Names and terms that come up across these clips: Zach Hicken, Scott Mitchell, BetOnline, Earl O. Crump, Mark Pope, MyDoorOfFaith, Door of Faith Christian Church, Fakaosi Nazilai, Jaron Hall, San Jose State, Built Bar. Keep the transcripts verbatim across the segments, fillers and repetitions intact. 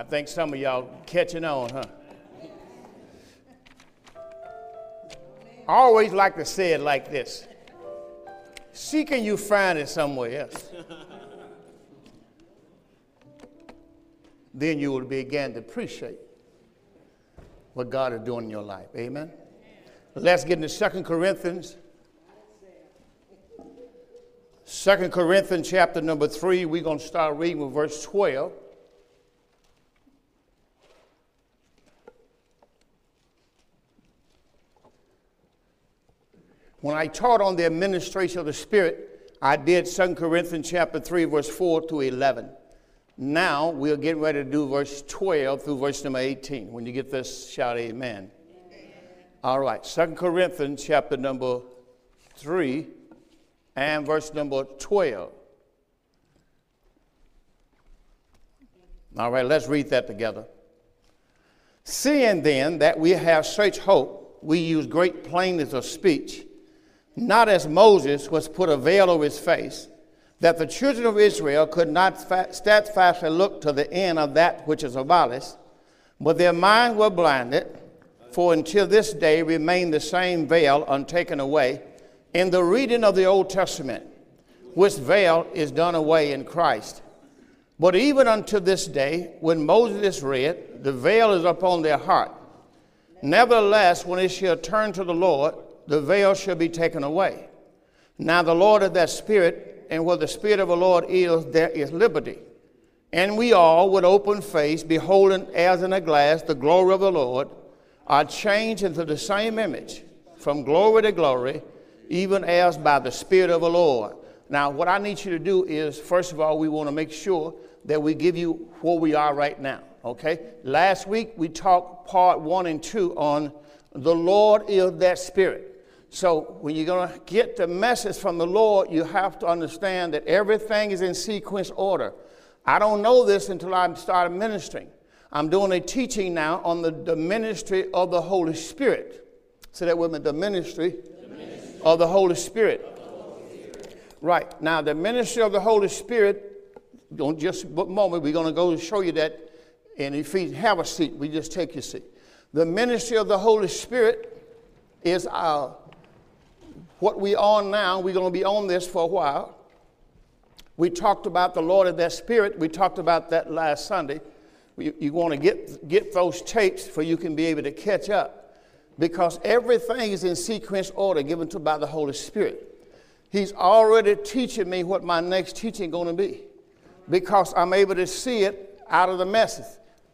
I think some of y'all catching on, huh? I always like to say it like this. Seek and you find it somewhere else. Then you will begin to appreciate what God is doing in your life. Amen? Let's get into Second Corinthians. Second Corinthians chapter number three. We're going to start reading with verse twelve. When I taught on the administration of the Spirit, I did Second Corinthians chapter three, verse four through eleven. Now, we're getting ready to do verse twelve through verse number eighteen. When you get this, shout amen. Amen. All right, Second Corinthians chapter number three and verse number twelve. All right, let's read that together. Seeing then that we have such hope, we use great plainness of speech, not as Moses was put a veil over his face, that the children of Israel could not steadfastly look to the end of that which is abolished, but their minds were blinded, for until this day remained the same veil untaken away in the reading of the Old Testament, which veil is done away in Christ. But even unto this day, when Moses is read, the veil is upon their heart. Nevertheless, when it shall turn to the Lord, the veil shall be taken away. Now the Lord is that Spirit, and where the Spirit of the Lord is, there is liberty. And we all, with open face, beholding as in a glass the glory of the Lord, are changed into the same image, from glory to glory, even as by the Spirit of the Lord. Now, what I need you to do is, first of all, we want to make sure that we give you where we are right now, okay? Last week, we talked part one and two on the Lord is that Spirit. So when you're going to get the message from the Lord, you have to understand that everything is in sequence order. I don't know this until I started ministering. I'm doing a teaching now on the, the ministry of the Holy Spirit. Say that with me, the ministry, the ministry of the Holy Spirit. Of the Holy Spirit. Right. Now, the ministry of the Holy Spirit, don't just a moment, we're going to go and show you that. And if you have a seat, we just take your seat. The ministry of the Holy Spirit is our... What we're on now, we're going to be on this for a while. We talked about the Lord of that Spirit. We talked about that last Sunday. You, you want to get, get those tapes for you can be able to catch up. Because everything is in sequence order given to by the Holy Spirit. He's already teaching me what my next teaching is going to be. Because I'm able to see it out of the message.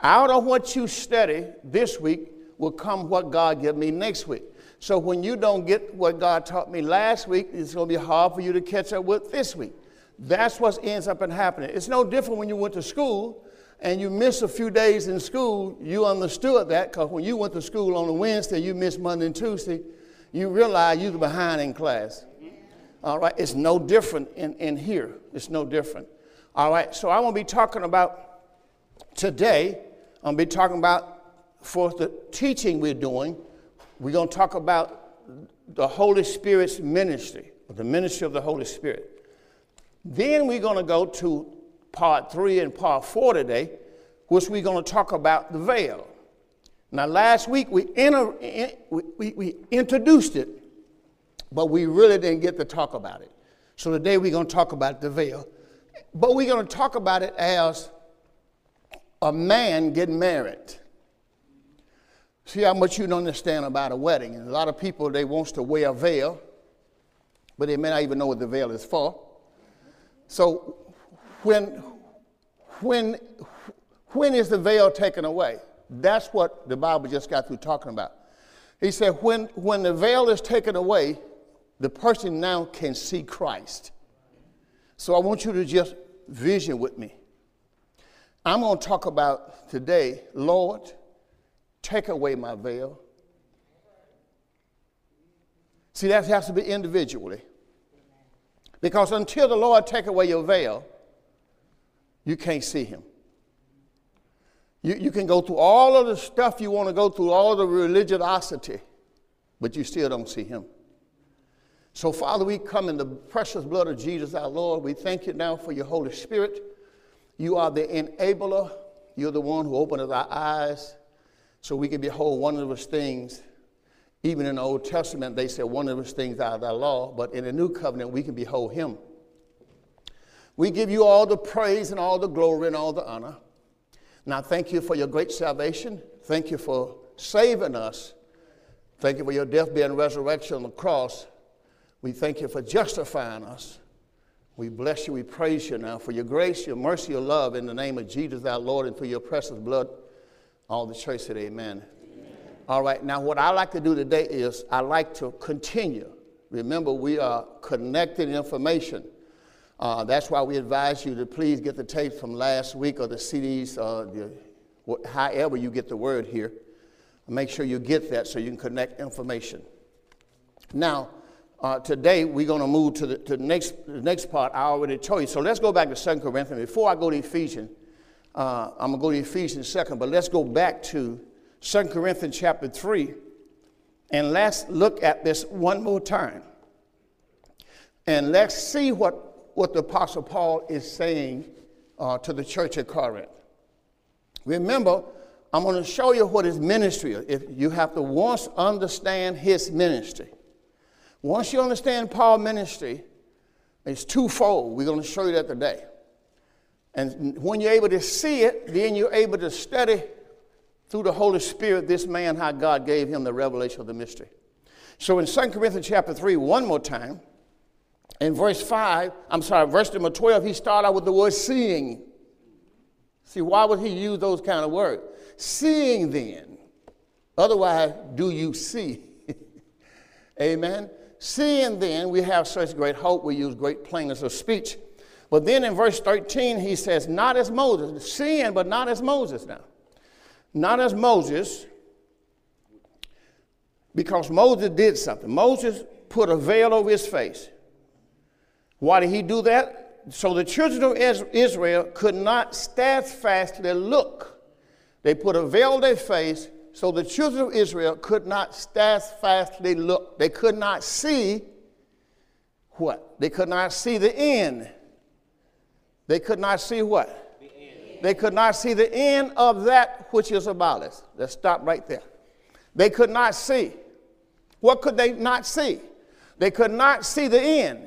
Out of what you study this week will come what God gives me next week. So when you don't get what God taught me last week, it's going to be hard for you to catch up with this week. That's what ends up in happening. It's no different when you went to school and you missed a few days in school. You understood that because when you went to school on a Wednesday, you missed Monday and Tuesday. You realized you were behind in class. All right. It's no different in, in here. It's no different. All right. So I want to be talking about today. I'm going to be talking about for the teaching we're doing. We're going to talk about the Holy Spirit's ministry, the ministry of the Holy Spirit. Then we're going to go to part three and part four today, which we're going to talk about the veil. Now, last week we, inter- we, we, we introduced it, but we really didn't get to talk about it. So today we're going to talk about the veil, but we're going to talk about it as a man getting married. See how much you don't understand about a wedding. And a lot of people, they wants to wear a veil, but they may not even know what the veil is for. So when, when, when is the veil taken away? That's what the Bible just got through talking about. He said when, when the veil is taken away, the person now can see Christ. So I want you to just vision with me. I'm going to talk about today, Lord, take away my veil. See, that has to be individually. Because until the Lord take away your veil, you can't see him. You, you can go through all of the stuff you want to go through, all the religiosity, but you still don't see him. So, Father, we come in the precious blood of Jesus our Lord. We thank you now for your Holy Spirit. You are the enabler. You're the one who openeth our eyes so we can behold wondrous things. Even in the Old Testament, they said wondrous things out of thy law, but in the New Covenant, we can behold him. We give you all the praise and all the glory and all the honor. Now, thank you for your great salvation. Thank you for saving us. Thank you for your death, burial, and resurrection on the cross. We thank you for justifying us. We bless you. We praise you now for your grace, your mercy, your love in the name of Jesus, our Lord, and for your precious blood. All the church said amen. Amen. All right. Now, what I like to do today is I like to continue. Remember, we are connected information. Uh, that's why we advise you to please get the tapes from last week or the C Ds, uh, the, however you get the word here. Make sure you get that so you can connect information. Now, uh, today we're going to move to the, to the next the next part I already told you. So let's go back to Second Corinthians. Before I go to Ephesians, uh, I'm going to go to Ephesians second, but let's go back to Second Corinthians chapter three, and let's look at this one more time. And let's see what, what the Apostle Paul is saying uh, to the church at Corinth. Remember, I'm going to show you what his ministry is. If you have to once understand his ministry. Once you understand Paul's ministry, it's twofold. We're going to show you that today. And when you're able to see it, then you're able to study through the Holy Spirit this man, how God gave him the revelation of the mystery. So in Second Corinthians chapter three, one more time, in verse five, I'm sorry, verse number twelve, he started out with the word seeing. See, why would he use those kind of words? Seeing then, otherwise do you see? Amen. Seeing then, we have such great hope, we use great plainness of speech. But then in verse thirteen, he says, not as Moses, seeing, but not as Moses now. Not as Moses, because Moses did something. Moses put a veil over his face. Why did he do that? So the children of Israel could not steadfastly look. They put a veil on their face, so the children of Israel could not steadfastly look. They could not see what? They could not see the end. They could not see what? The end. They could not see the end of that which is abolished. Let's stop right there. They could not see. What could they not see? They could not see the end.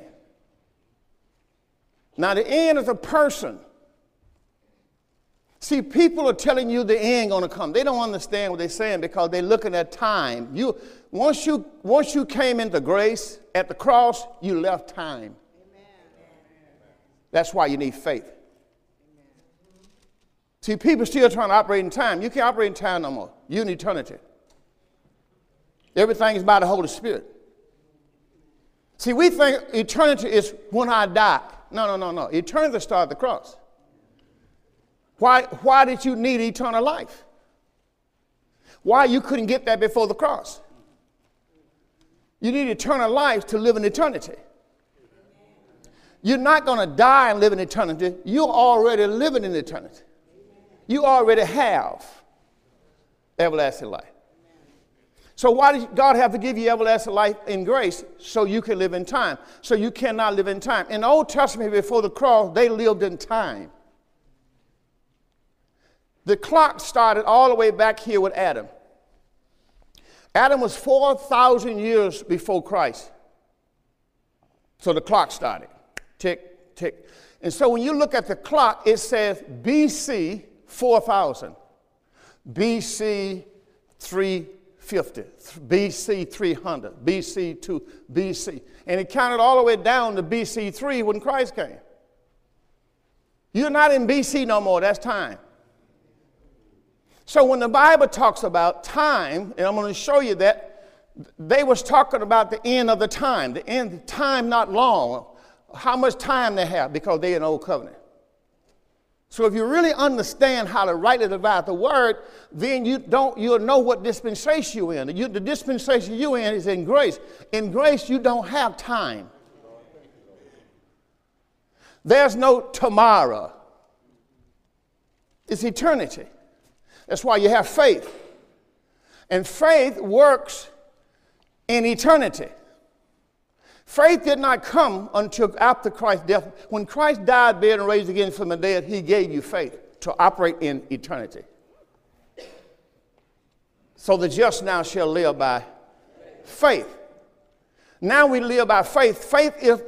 Now, the end is a person. See, people are telling you the end going to come. They don't understand what they're saying because they're looking at time. You, once you, once you came into grace at the cross, you left time. Amen. That's why you need faith. Amen. See, people still trying to operate in time. You can't operate in time no more. You need eternity. Everything is by the Holy Spirit. See, we think eternity is when I die. No, no, no, no. Eternity started at the cross. Why, why did you need eternal life? Why you couldn't get that before the cross? You need eternal life to live in eternity. You're not going to die and live in eternity. You're already living in eternity. You already have everlasting life. So why did God have to give you everlasting life in grace so you can live in time? So you cannot live in time. In the Old Testament, before the cross, they lived in time. The clock started all the way back here with Adam. Adam was four thousand years before Christ. So the clock started. Tick, tick. And so when you look at the clock, it says B C four thousand. B C three thousand. fifty, B C three hundred, B C two, B C. And it counted all the way down to B C three when Christ came. You're not in B C no more. That's time. So when the Bible talks about time, and I'm going to show you that, they was talking about the end of the time. The end of time, not long. How much time they have because they're in the Old Covenant. So if you really understand how to rightly divide the word, then you don't, you'll know what dispensation you're in. You, the dispensation you're in is in grace. In grace, you don't have time. There's no tomorrow. It's eternity. That's why you have faith. And faith works in eternity. Faith did not come until after Christ's death. When Christ died, buried, and raised again from the dead, he gave you faith. to operate in eternity. So the just now shall live by faith. Now we live by faith. Faith is,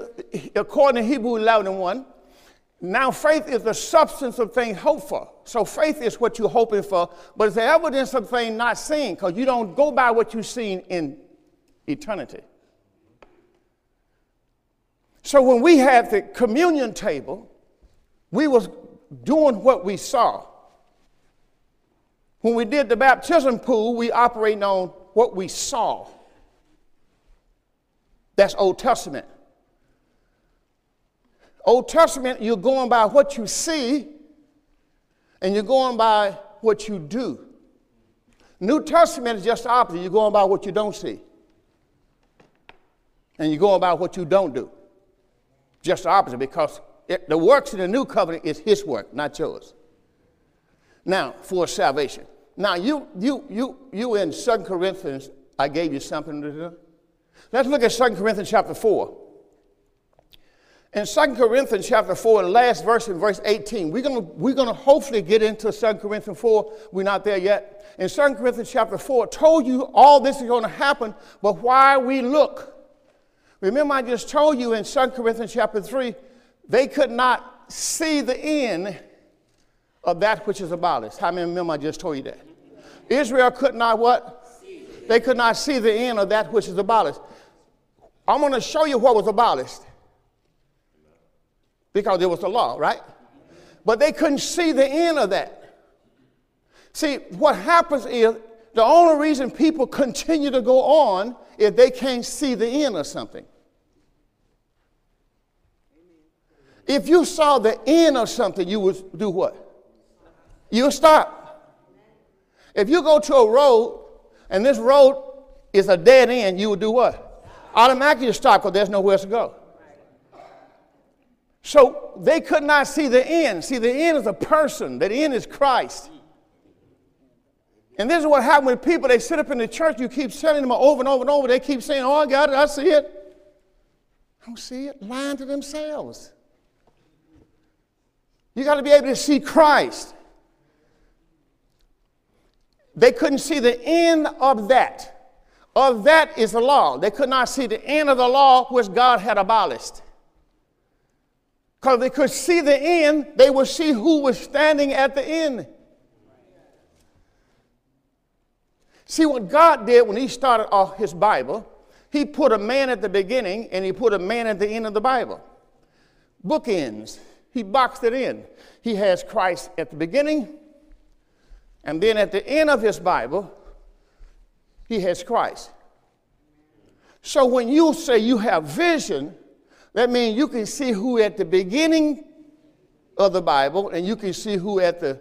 according to Hebrews eleven and one, now faith is the substance of things hoped for. So faith is what you're hoping for, but it's the evidence of things not seen, because you don't go by what you've seen in eternity. So when we had the communion table, we was doing what we saw. When we did the baptism pool, we operating on what we saw. That's Old Testament. Old Testament, you're going by what you see, and you're going by what you do. New Testament is just the opposite. You're going by what you don't see, and you're going by what you don't do. Just the opposite, because it, the works in the new covenant is his work, not yours. Now, for salvation. Now, you you you you in Second Corinthians, I gave you something to do. Let's look at Second Corinthians chapter four. In Second Corinthians chapter four, and last verse in verse eighteen, we're going we're gonna hopefully get into Second Corinthians four. We're not there yet. In Second Corinthians chapter four, told you all this is going to happen, but why we look. Remember, I just told you in Second Corinthians chapter three, they could not see the end of that which is abolished. How many remember I just told you that? Israel could not what? See. They could not see the end of that which is abolished. I'm going to show you what was abolished, because it was the law, right? But they couldn't see the end of that. See, what happens is the only reason people continue to go on is they can't see the end of something. If you saw the end of something, you would do what? You'll stop. If you go to a road and this road is a dead end, you would do what? Automatically you stop, because there's nowhere else to go. So they could not see the end. See, the end is a person. The end is Christ. And this is what happened with people. They sit up in the church. You keep telling them over and over and over. They keep saying, oh, I got it. I see it. I don't see it. Lying to themselves. You got to be able to see Christ. They couldn't see the end of that. Of that is the law. They could not see the end of the law which God had abolished. Because if they could see the end, they would see who was standing at the end. See, what God did when he started off his Bible, he put a man at the beginning and he put a man at the end of the Bible. Bookends. He boxed it in. He has Christ at the beginning, and then at the end of his Bible, he has Christ. So when you say you have vision, that means you can see who at the beginning of the Bible and you can see who at the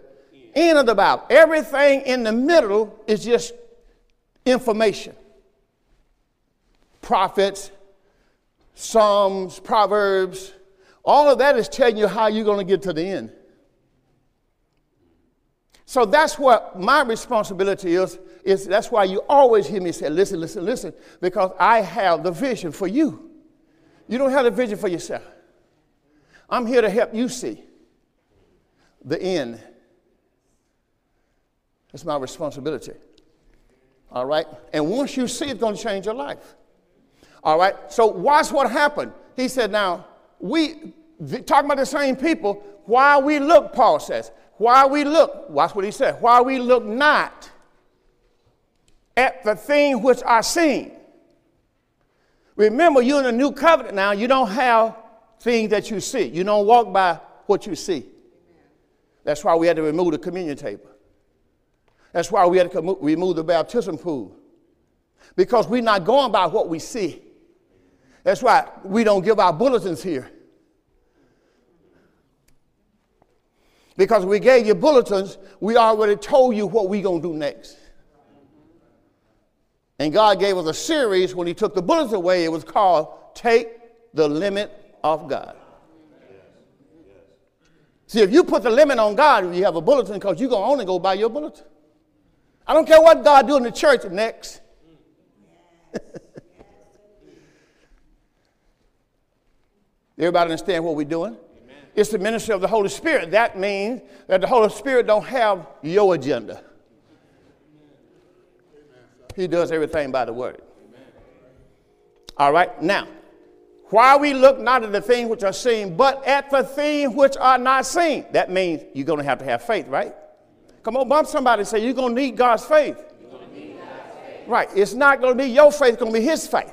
end of the Bible. Everything in the middle is just information. Prophets, Psalms, Proverbs, all of that is telling you how you're going to get to the end. So that's what my responsibility is, is that's why you always hear me say, listen, listen, listen, because I have the vision for you. You don't have the vision for yourself. I'm here to help you see the end. That's my responsibility. All right? And once you see it, it's going to change your life. All right? So watch what happened. He said, now, we, talking about the same people, why we look, Paul says. Why we look, watch what he said. Why we look not at the thing which are seen. Remember, you're in a new covenant now. You don't have things that you see. You don't walk by what you see. That's why we had to remove the communion table. That's why we had to remove the baptism pool. Because we're not going by what we see. That's why we don't give our bulletins here. Because if we gave you bulletins, we already told you what we're going to do next. And God gave us a series when he took the bullets away. It was called Take the Limit Off God. See, if you put the limit on God, you have a bulletin, because you're going to only go by your bulletin. I don't care what God do in the church next. Everybody understand what we're doing? Amen. It's the ministry of the Holy Spirit. That means that the Holy Spirit don't have your agenda. He does everything by the word. All right, now, why we look not at the things which are seen, but at the things which are not seen. That means you're going to have to have faith, right? Come on, bump somebody and say, you're going to need God's faith. Need God's faith. Right, it's not going to be your faith, it's going to be his faith.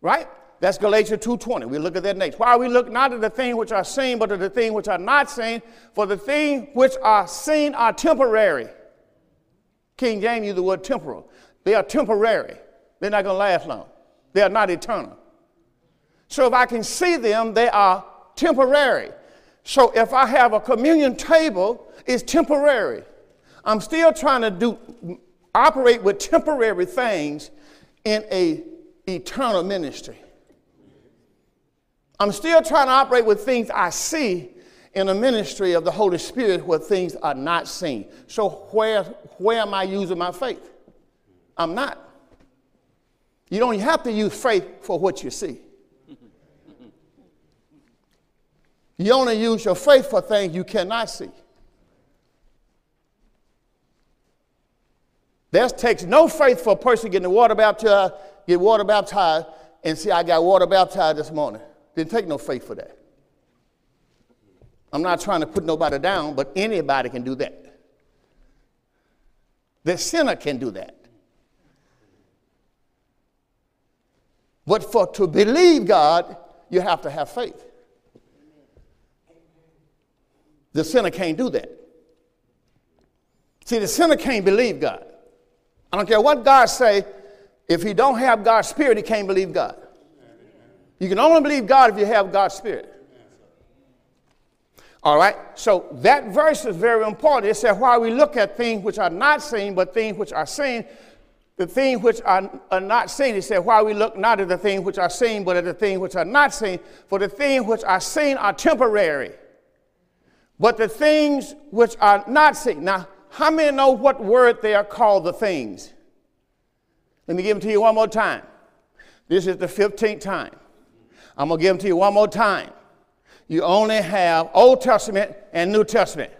Right? That's Galatians two twenty. We look at that next. Why we look not at the things which are seen, but at the things which are not seen, for the things which are seen are temporary. King James used the word temporal. They are temporary. They're not going to last long. They are not eternal. So if I can see them, they are temporary. So if I have a communion table, it's temporary. I'm still trying to do operate with temporary things in a eternal ministry. I'm still trying to operate with things I see in the ministry of the Holy Spirit where things are not seen. So where, where am I using my faith? I'm not. You don't have to use faith for what you see. You only use your faith for things you cannot see. That takes no faith for a person getting water baptized, get water baptized, and say, I got water baptized this morning. Didn't take no faith for that. I'm not trying to put nobody down, but anybody can do that. The sinner can do that. But for to believe God, you have to have faith. The sinner can't do that. See, the sinner can't believe God. I don't care what God say. If he don't have God's Spirit, he can't believe God. You can only believe God if you have God's Spirit. All right? So that verse is very important. It says, while we look at things which are not seen, but things which are seen, the things which are, are not seen. It said, why we look not at the things which are seen, but at the things which are not seen. For the things which are seen are temporary. But the things which are not seen. Now, how many know what word they are called, the things? Let me give them to you one more time. This is the fifteenth time. I'm going to give them to you one more time. You only have Old Testament and New Testament.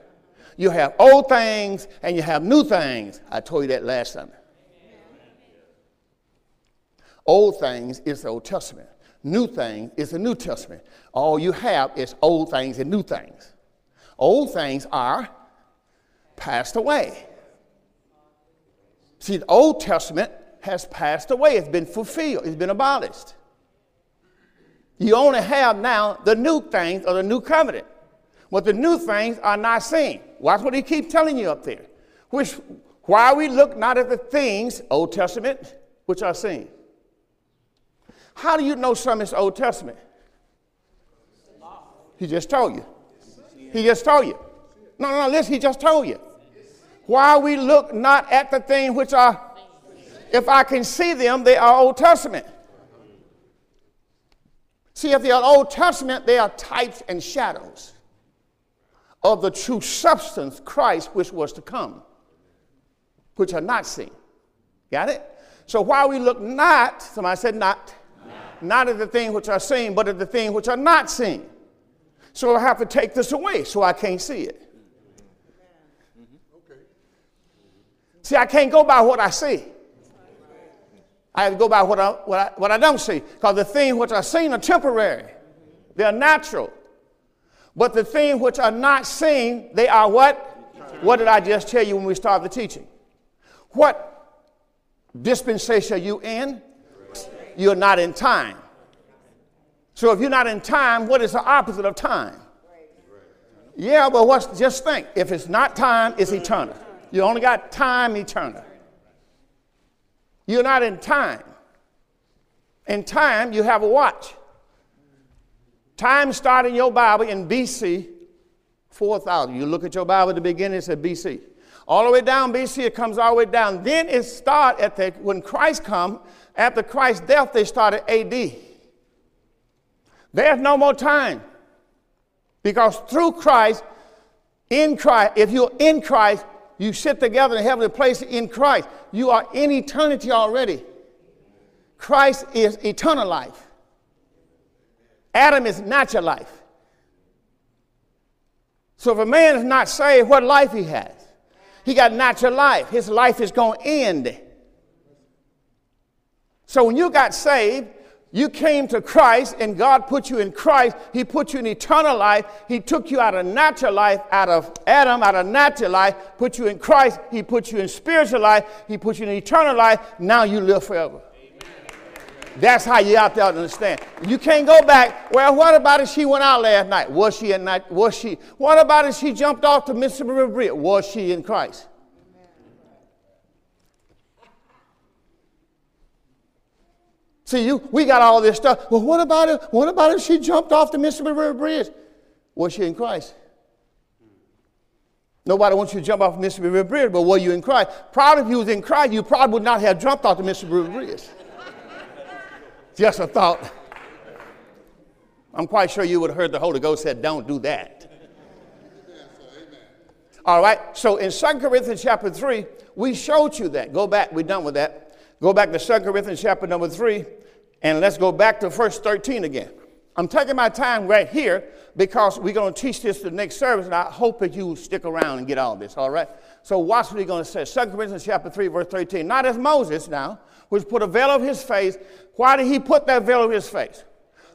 You have old things and you have new things. I told you that last Sunday. Old things is the Old Testament. New things is the New Testament. All you have is old things and new things. Old things are passed away. See, the Old Testament has passed away. It's been fulfilled. It's been abolished. You only have now the new things of the new covenant. But the new things are not seen. Watch what he keeps telling you up there. Which, why we look not at the things, Old Testament, which are seen. How do you know some is Old Testament? He just told you. He just told you. No, no, no, listen, he just told you. Why we look not at the things which are, if I can see them, they are Old Testament. See, if they are Old Testament, they are types and shadows of the true substance, Christ, which was to come, which are not seen. Got it? So while we look not, somebody said not, not at the things which are seen, but at the things which are not seen. So I have to take this away so I can't see it. Okay. See, I can't go by what I see. I have to go by what I, what I, what I don't see. Because the things which are seen are temporary. They are natural. But the things which are not seen, they are what? What did I just tell you when we started the teaching? What dispensation are you in? You're not in time. So if you're not in time, what is the opposite of time? Yeah, but what's, just think. If it's not time, it's eternal. You only got time eternal. You're not in time. In time, you have a watch. Time started in your Bible in B C four thousand. You look at your Bible at the beginning, it said B C All the way down B C, it comes all the way down. Then it started at the, when Christ come, after Christ's death, they started A D. There's no more time. Because through Christ, in Christ, if you're in Christ, you sit together in heavenly places in Christ. You are in eternity already. Christ is eternal life. Adam is natural life. So if a man is not saved, what life he has? He got natural life. His life is going to end. So when you got saved, you came to Christ, and God put you in Christ. He put you in eternal life. He took you out of natural life, out of Adam, out of natural life, put you in Christ. He put you in spiritual life. He put you in eternal life. Now you live forever. Amen. That's how you out there understand. You can't go back. Well, what about if she went out last night? Was she at night? Was she? What about if she jumped off the Mississippi River Bridge? Was she in Christ? See, you, we got all this stuff. Well, what about if, what about if she jumped off the Mississippi River Bridge? Was she in Christ? Nobody wants you to jump off the Mississippi River Bridge, but were you in Christ? Probably if you was in Christ, you probably would not have jumped off the Mississippi River Bridge. Just a thought. I'm quite sure you would have heard the Holy Ghost said, don't do that. All right, so in Second Corinthians chapter three, we showed you that. Go back, we're done with that. Go back to Second Corinthians chapter number three, and let's go back to verse thirteen again. I'm taking my time right here because we're going to teach this to the next service, and I hope that you stick around and get all this, all right? So watch what he's going to say. Second Corinthians chapter three, verse thirteen. Not as Moses now, which put a veil over his face. Why did he put that veil over his face?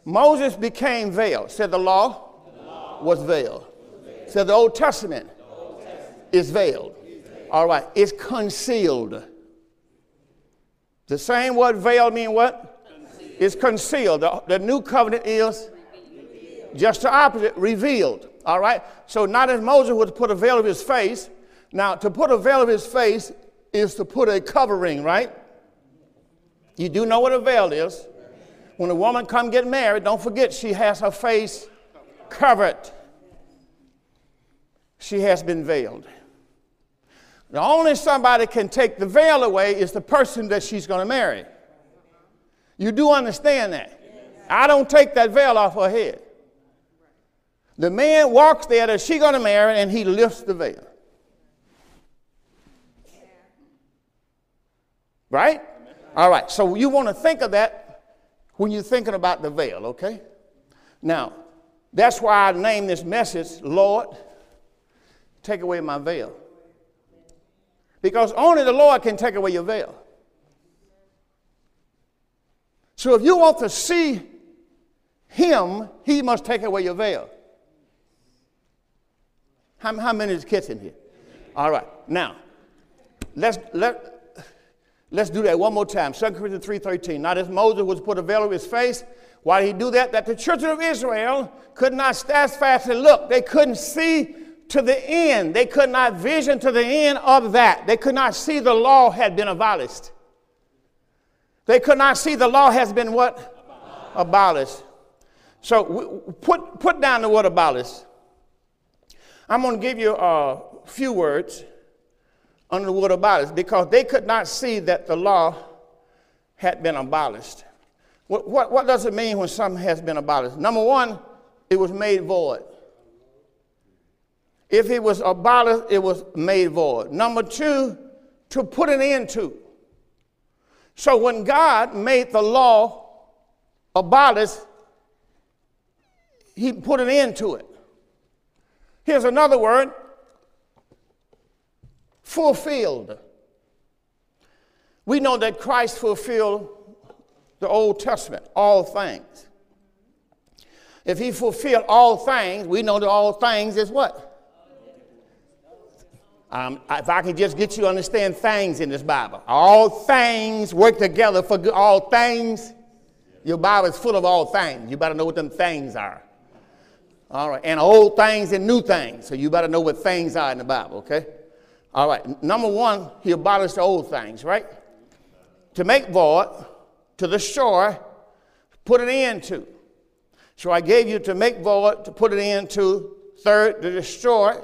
Moses became veiled. Said the law, the law was veiled. Was veiled. Said the Old Testament, the Old Testament is veiled. Is veiled. All right, it's concealed. The same word veil mean what? Concealed. It's concealed. The, the new covenant is revealed. Just the opposite, revealed. All right? So not as Moses would put a veil over his face. Now, to put a veil over his face is to put a covering, right? You do know what a veil is. When a woman come get married, don't forget she has her face covered. She has been veiled. The only somebody can take the veil away is the person that she's going to marry. You do understand that? Yes. I don't take that veil off her head. The man walks there that she's going to marry, and he lifts the veil. Right? All right. So you want to think of that when you're thinking about the veil, okay? Now, that's why I named this message, Lord, take away my veil. Because only the Lord can take away your veil. So if you want to see him, he must take away your veil. How, how many is kids in here? All right. Now, let's, let, let's do that one more time. Second Corinthians three thirteen. Not as Moses was put a veil over his face. Why did he do that? That the children of Israel could not stand fast and look. They couldn't see to the end. They could not vision to the end of that. They could not see the law had been abolished. They could not see the law has been what? Abolished. Abolished. So put, put down the word abolished. I'm going to give you a few words under the word abolished because they could not see that the law had been abolished. What, what, what does it mean when something has been abolished? Number one, it was made void. If it was abolished, it was made void. Number two, to put an end to. So when God made the law abolished, he put an end to it. Here's another word, fulfilled. We know that Christ fulfilled the Old Testament, all things. If he fulfilled all things, we know that all things is what? Um, if I could just get you to understand things in this Bible. All things work together for good. All things. Your Bible is full of all things. You better know what them things are. All right. And old things and new things. So you better know what things are in the Bible, okay? All right. Number one, he abolished the old things, right? To make void, to destroy, put an end to. So I gave you to make void, to put an end to. Third, to destroy.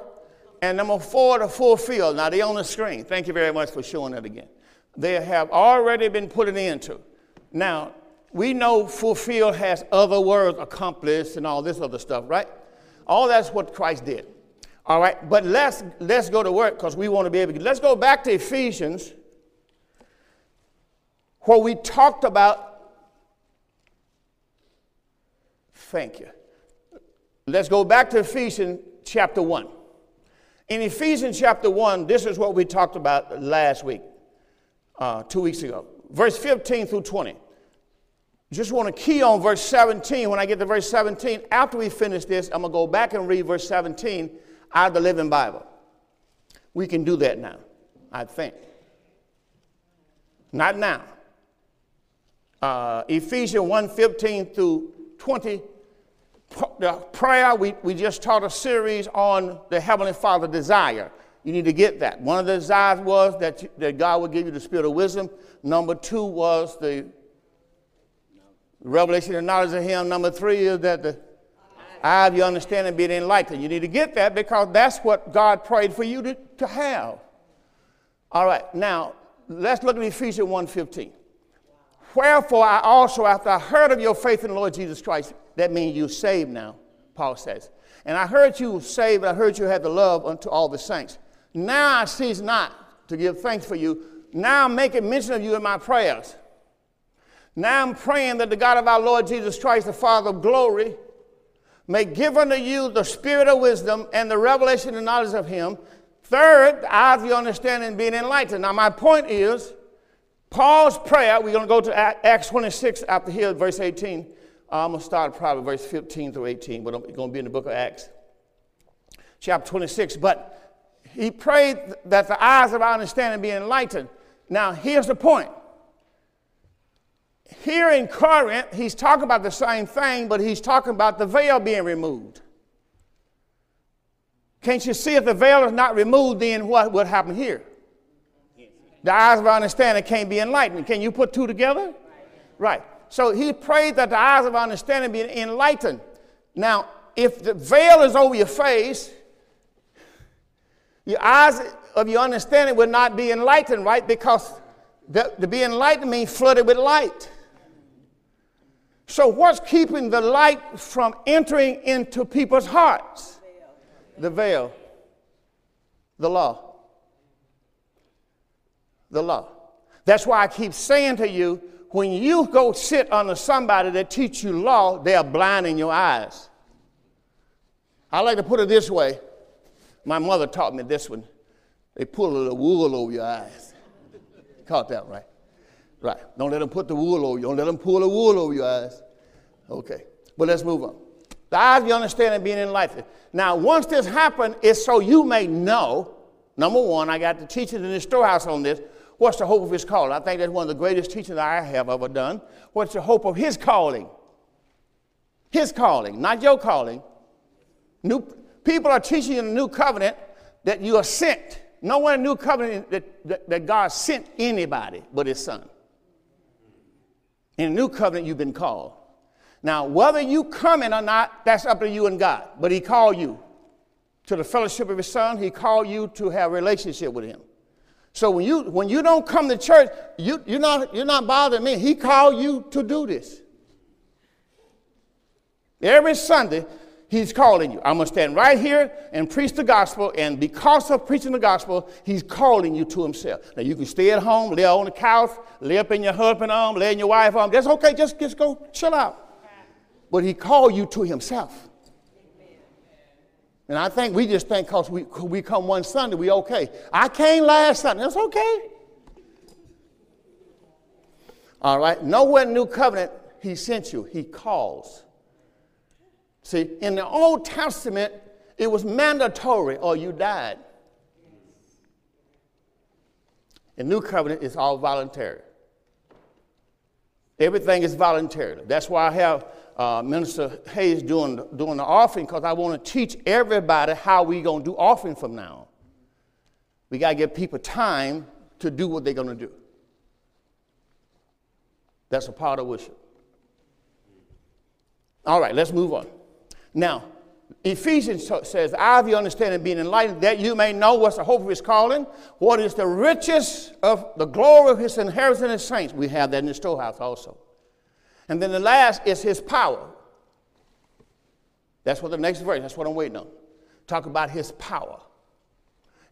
And number four, to fulfill. Now, they're on the screen. Thank you very much for showing that again. They have already been put an end to. Now, we know fulfill has other words, accomplished, and all this other stuff, right? All that's what Christ did. All right, but let's, let's go to work because we want to be able to. Let's go back to Ephesians where we talked about, thank you. Let's go back to Ephesians chapter one. In Ephesians chapter one, this is what we talked about last week, uh, two weeks ago. Verse fifteen through twenty. Just want to key on verse seventeen. When I get to verse seventeen, after we finish this, I'm going to go back and read verse seventeen out of the Living Bible. We can do that now, I think. Not now. Uh, Ephesians one, fifteen through twenty. The prayer, we, we just taught a series on the Heavenly Father desire. You need to get that. One of the desires was that, you, that God would give you the spirit of wisdom. Number two was the revelation and knowledge of Him. Number three is that the eye of your understanding be enlightened. You need to get that because that's what God prayed for you to, to have. All right, now let's look at Ephesians one fifteen. Wherefore I also, after I heard of your faith in the Lord Jesus Christ, that means you're saved now, Paul says. And I heard you saved, I heard you had the love unto all the saints. Now I cease not to give thanks for you. Now I'm making mention of you in my prayers. Now I'm praying that the God of our Lord Jesus Christ, the Father of glory, may give unto you the spirit of wisdom and the revelation and knowledge of Him. Third, the eye of your understanding being enlightened. Now my point is, Paul's prayer, we're going to go to Acts twenty-six after here, verse eighteen. I'm going to start probably verse fifteen through eighteen, but it's going to be in the book of Acts, chapter twenty-six. But he prayed that the eyes of our understanding be enlightened. Now, here's the point. Here in Corinth, he's talking about the same thing, but he's talking about the veil being removed. Can't you see if the veil is not removed, then what would happen here? The eyes of our understanding can't be enlightened. Can you put two together? Right. So he prayed that the eyes of our understanding be enlightened. Now, if the veil is over your face, your eyes of your understanding will not be enlightened, right? Because the, to be enlightened means flooded with light. So what's keeping the light from entering into people's hearts? The veil. The law. The law. That's why I keep saying to you, when you go sit under somebody that teach you law, they are blind in your eyes. I like to put it this way. My mother taught me this one. They pull a little wool over your eyes. Caught that right? Right. Don't let them put the wool over you. Don't let them pull the wool over your eyes. Okay. But let's move on. The eyes of your understanding being enlightened. Now, once this happened, it's so you may know. Number one, I got the teachers in the storehouse on this. What's the hope of His calling? I think that's one of the greatest teachings I have ever done. What's the hope of His calling? His calling, not your calling. New people are teaching in the new covenant that you are sent. No one in the new covenant that, that, that God sent anybody but His Son. In the new covenant, you've been called. Now, whether you come in or not, that's up to you and God. But He called you to the fellowship of His Son. He called you to have a relationship with Him. So when you when you don't come to church, you, you're, not, you're not bothering me. He called you to do this. Every Sunday, He's calling you. I'm going to stand right here and preach the gospel, and because of preaching the gospel, He's calling you to Himself. Now, you can stay at home, lay on the couch, lay up in your husband's arm, lay in your wife's arm. That's okay. Just, just go chill out. But He called you to Himself. And I think we just think because we, we come one Sunday, we okay. I came last Sunday. That's okay. All right. Nowhere in the new covenant, He sent you. He calls. See, in the Old Testament, it was mandatory or you died. In the new covenant, it's all voluntary. Everything is voluntary. That's why I have uh, Minister Hayes doing, doing the offering, because I want to teach everybody how we're going to do offering from now on. We got to give people time to do what they're going to do. That's a part of worship. All right, let's move on. Now, Ephesians says, the eye of your understanding being enlightened, that you may know what's the hope of His calling, what is the riches of the glory of His inheritance in His saints. We have that in the storehouse also. And then the last is His power. That's what the next verse, that's what I'm waiting on. Talk about His power.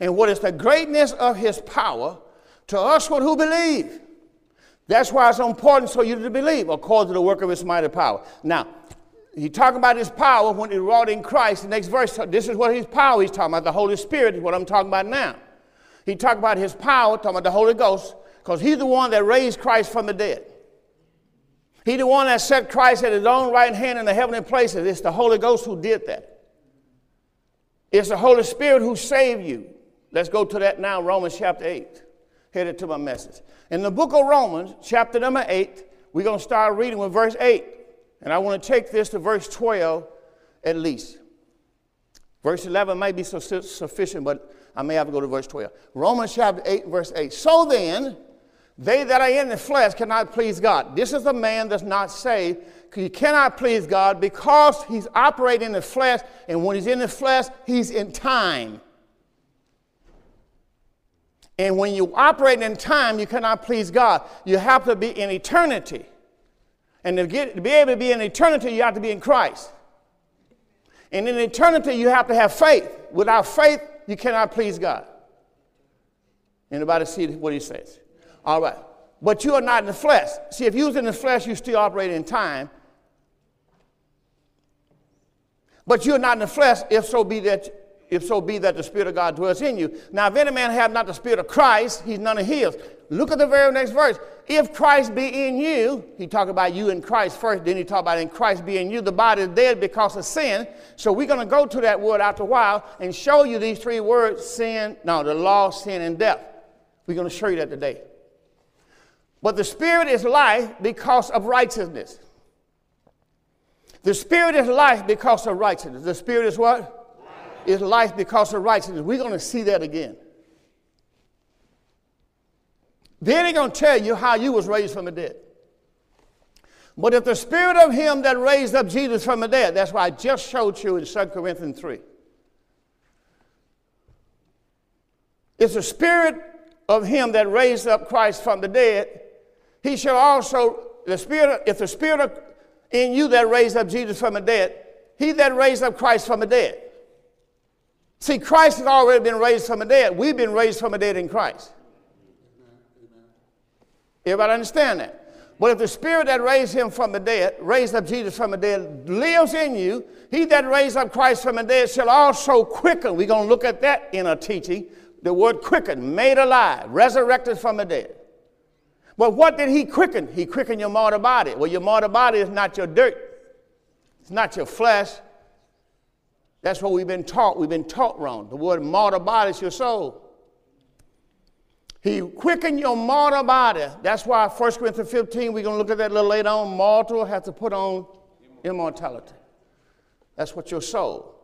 And what is the greatness of His power to us who believe. That's why it's so important for you to believe, according to the work of His mighty power. Now, He talking about his power when he wrought in Christ. The next verse, this is what his power he's talking about. The Holy Spirit is what I'm talking about now. He talked about his power, talking about the Holy Ghost, because he's the one that raised Christ from the dead. He's the one that set Christ at his own right hand in the heavenly places. It's the Holy Ghost who did that. It's the Holy Spirit who saved you. Let's go to that now, Romans chapter eight. Headed to my message. In the book of Romans, chapter number eight, we're going to start reading with verse eight. And I want to take this to verse twelve at least. Verse eleven may be sufficient, but I may have to go to verse twelve. Romans chapter eight, verse eight. So then, they that are in the flesh cannot please God. This is a man that's not saved. He cannot please God because he's operating in the flesh. And when he's in the flesh, he's in time. And when you operate in time, you cannot please God. You have to be in eternity. And to, get, to be able to be in eternity, you have to be in Christ. And in eternity, you have to have faith. Without faith, you cannot please God. Anybody see what he says? All right. But you are not in the flesh. See, if you was in the flesh, you still operate in time. But you are not in the flesh, if so be that, if so be that the Spirit of God dwells in you. Now, if any man have not the Spirit of Christ, he's none of his. Look at the very next verse. If Christ be in you, he talked about you in Christ first, then he talked about in Christ be in you. The body is dead because of sin. So we're going to go to that word after a while and show you these three words, sin, no, the law, sin, and death. We're going to show you that today. But the Spirit is life because of righteousness. The Spirit is life because of righteousness. The Spirit is what? Life. Is life because of righteousness. We're going to see that again. Then he's going to tell you how you was raised from the dead. But if the Spirit of him that raised up Jesus from the dead, that's why I just showed you in Second Corinthians three. It's the Spirit of him that raised up Christ from the dead. He shall also, the Spirit, if the Spirit of, in you that raised up Jesus from the dead, he that raised up Christ from the dead. See, Christ has already been raised from the dead. We've been raised from the dead in Christ. Everybody understand that? But if the Spirit that raised him from the dead, raised up Jesus from the dead, lives in you, he that raised up Christ from the dead shall also quicken. We're going to look at that in our teaching. The word quicken, made alive, resurrected from the dead. But what did he quicken? He quickened your mortal body. Well, your mortal body is not your dirt. It's not your flesh. That's what we've been taught. We've been taught wrong. The word mortal body is your soul. He quickened your mortal body. That's why First Corinthians fifteen, we're going to look at that a little later on. Mortal has to put on immortality. That's what your soul.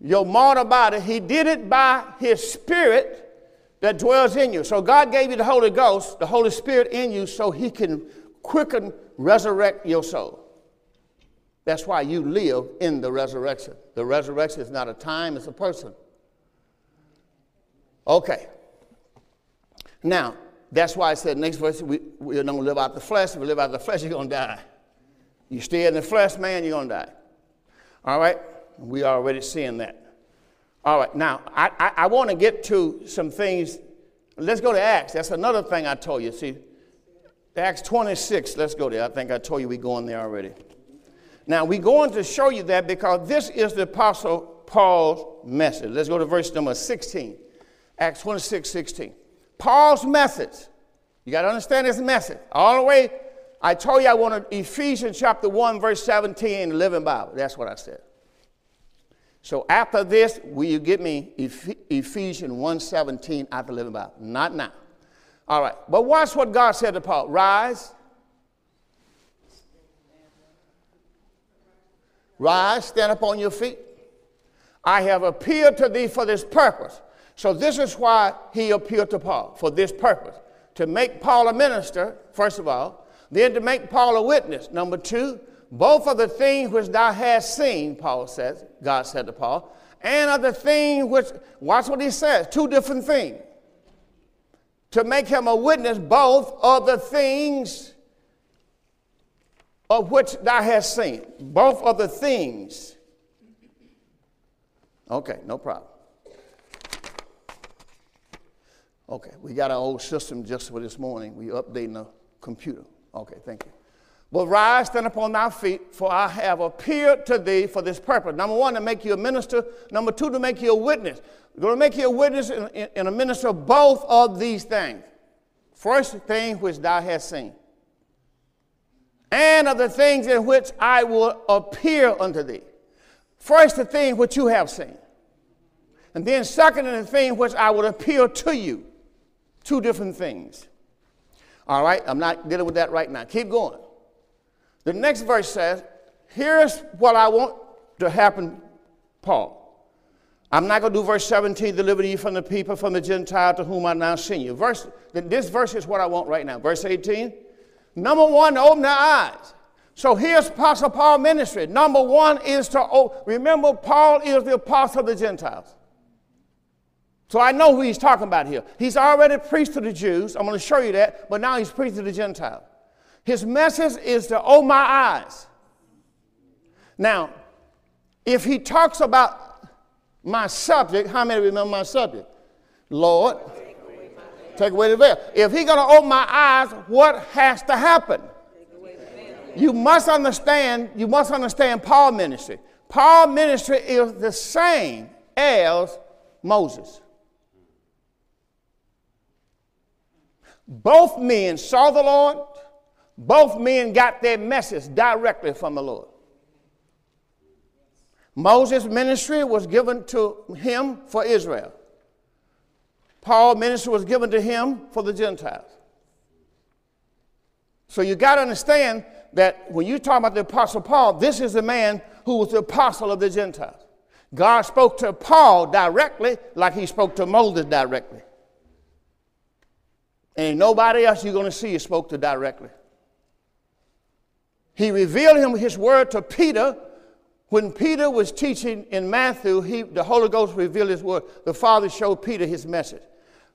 Your mortal body, he did it by his Spirit that dwells in you. So God gave you the Holy Ghost, the Holy Spirit in you, so he can quicken, resurrect your soul. That's why you live in the resurrection. The resurrection is not a time, it's a person. Okay. Now, that's why I said next verse, we, we don't live out the flesh. If we live out the flesh, you're going to die. You stay in the flesh, man, you're going to die. All right? We're already seeing that. All right. Now, I, I, I want to get to some things. Let's go to Acts. That's another thing I told you. See, Acts twenty-six. Let's go there. I think I told you we're going there already. Now, we're going to show you that because this is the Apostle Paul's message. Let's go to verse number sixteen. Acts twenty-six, sixteen. Paul's message. You got to understand his message. All the way, I told you I wanted Ephesians chapter one, verse seventeen in the Living Bible. That's what I said. So after this, will you get me Ephesians one seventeen after the Living Bible? Not now. All right. But watch what God said to Paul. Rise. Rise, stand up on your feet. I have appealed to thee for this purpose. So this is why he appealed to Paul, for this purpose. To make Paul a minister, first of all. Then to make Paul a witness, number two. Both of the things which thou hast seen, Paul says, God said to Paul, and of the things which, watch what he says, two different things. To make him a witness both of the things of which thou hast seen. Both of the things. Okay, no problem. Okay, we got our old system just for this morning. We're updating the computer. Okay, thank you. But rise, stand upon thy feet, for I have appeared to thee for this purpose. Number one, to make you a minister. Number two, to make you a witness. We're going to make you a witness and, and a minister of both of these things. First thing which thou hast seen, and of the things in which I will appear unto thee. First, the thing which you have seen. And then second, the thing which I will appear to you. Two different things. All right, I'm not dealing with that right now. Keep going. The next verse says, here's what I want to happen, Paul. I'm not going to do verse seventeen, deliver you from the people, from the Gentile to whom I now send you. Verse, this verse is what I want right now. Verse eighteen, number one, open their eyes. So here's Apostle Paul's ministry. Number one is to, oh, remember, Paul is the apostle of the Gentiles. So I know who he's talking about here. He's already preached to the Jews. I'm going to show you that, but now he's preaching to the Gentiles. His message is to open my eyes. Now, if he talks about my subject, how many remember my subject? Lord, take away, take away the veil. If he's going to open my eyes, what has to happen? You must understand, you must understand Paul's ministry. Paul's ministry is the same as Moses. Both men saw the Lord. Both men got their message directly from the Lord. Moses' ministry was given to him for Israel. Paul's ministry was given to him for the Gentiles. So you got to understand that when you talk about the Apostle Paul, this is the man who was the apostle of the Gentiles. God spoke to Paul directly like he spoke to Moses directly. And nobody else you're going to see spoke to directly. He revealed him his word to Peter. When Peter was teaching in Matthew, he, the Holy Ghost revealed his word. The Father showed Peter his message.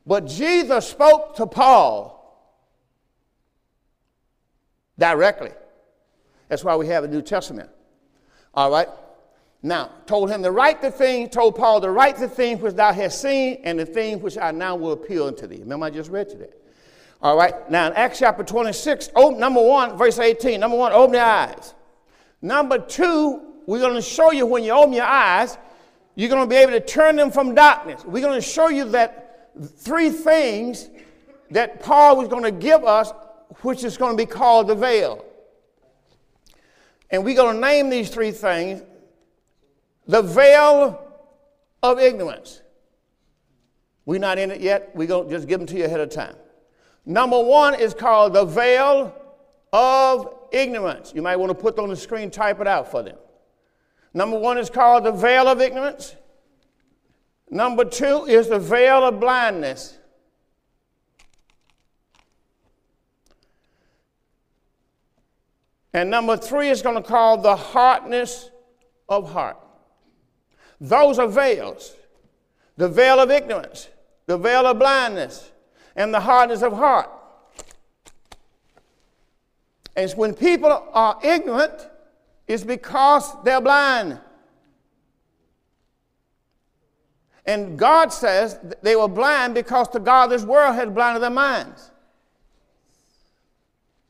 But Jesus spoke to Paul directly. That's why we have the New Testament. All right? Now, told him to write the thing, told Paul to write the thing which thou hast seen and the thing which I now will appeal unto thee. Remember, I just read you that. All right, now in Acts chapter twenty-six, oh, number one, verse eighteen, number one, open your eyes. Number two, we're going to show you when you open your eyes, you're going to be able to turn them from darkness. We're going to show you that three things that Paul was going to give us, which is going to be called the veil. And we're going to name these three things the veil of ignorance. We're not in it yet. We're going to just give them to you ahead of time. Number one is called the veil of ignorance. You might want to put it on the screen, type it out for them. Number one is called the veil of ignorance. Number two is the veil of blindness. And number three is going to call the hardness of heart. Those are veils. The veil of ignorance, the veil of blindness, and the hardness of heart. And when people are ignorant, it's because they're blind. And God says they were blind because the God of this world had blinded their minds.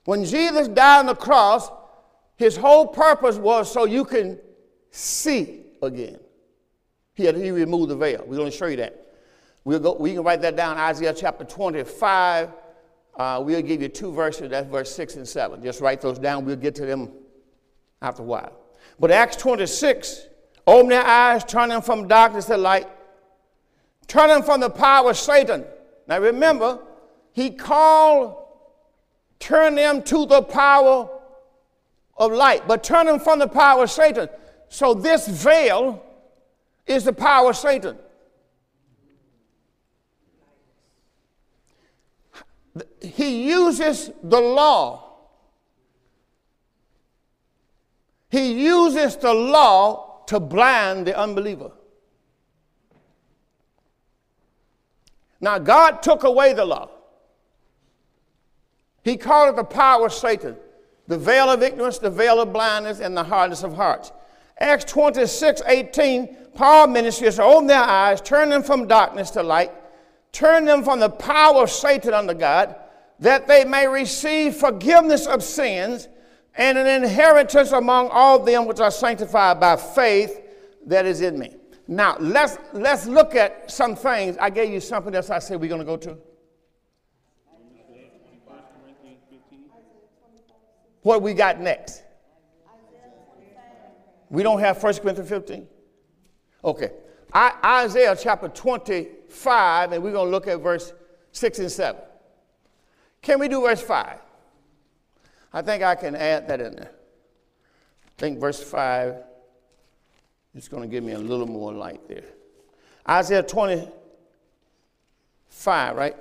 When Jesus died on the cross, his whole purpose was so you can see again. He, had, he removed the veil. We're going to show you that. We'll go, we can write that down, Isaiah chapter twenty-five. Uh, we'll give you two verses, that's verse six and seven. Just write those down. We'll get to them after a while. But Acts twenty-six, open their eyes, turn them from darkness to light. Turn them from the power of Satan. Now remember, he called, turn them to the power of light. But turn them from the power of Satan. So this veil is the power of Satan. He uses the law. He uses the law to blind the unbeliever. Now, God took away the law. He called it the power of Satan, the veil of ignorance, the veil of blindness, and the hardness of hearts. Acts twenty-six, eighteen, Paul's ministry is to open their eyes, turn them from darkness to light, turn them from the power of Satan unto God, that they may receive forgiveness of sins and an inheritance among all them which are sanctified by faith that is in me. Now, let's, let's look at some things. I gave you something else I said we're going to go to. What we got next? We don't have First Corinthians fifteen? Okay. I, Isaiah chapter twenty-five, and we're going to look at verse six and seven. Can we do verse five? I think I can add that in there. I think verse five is going to give me a little more light there. Isaiah twenty-five, right?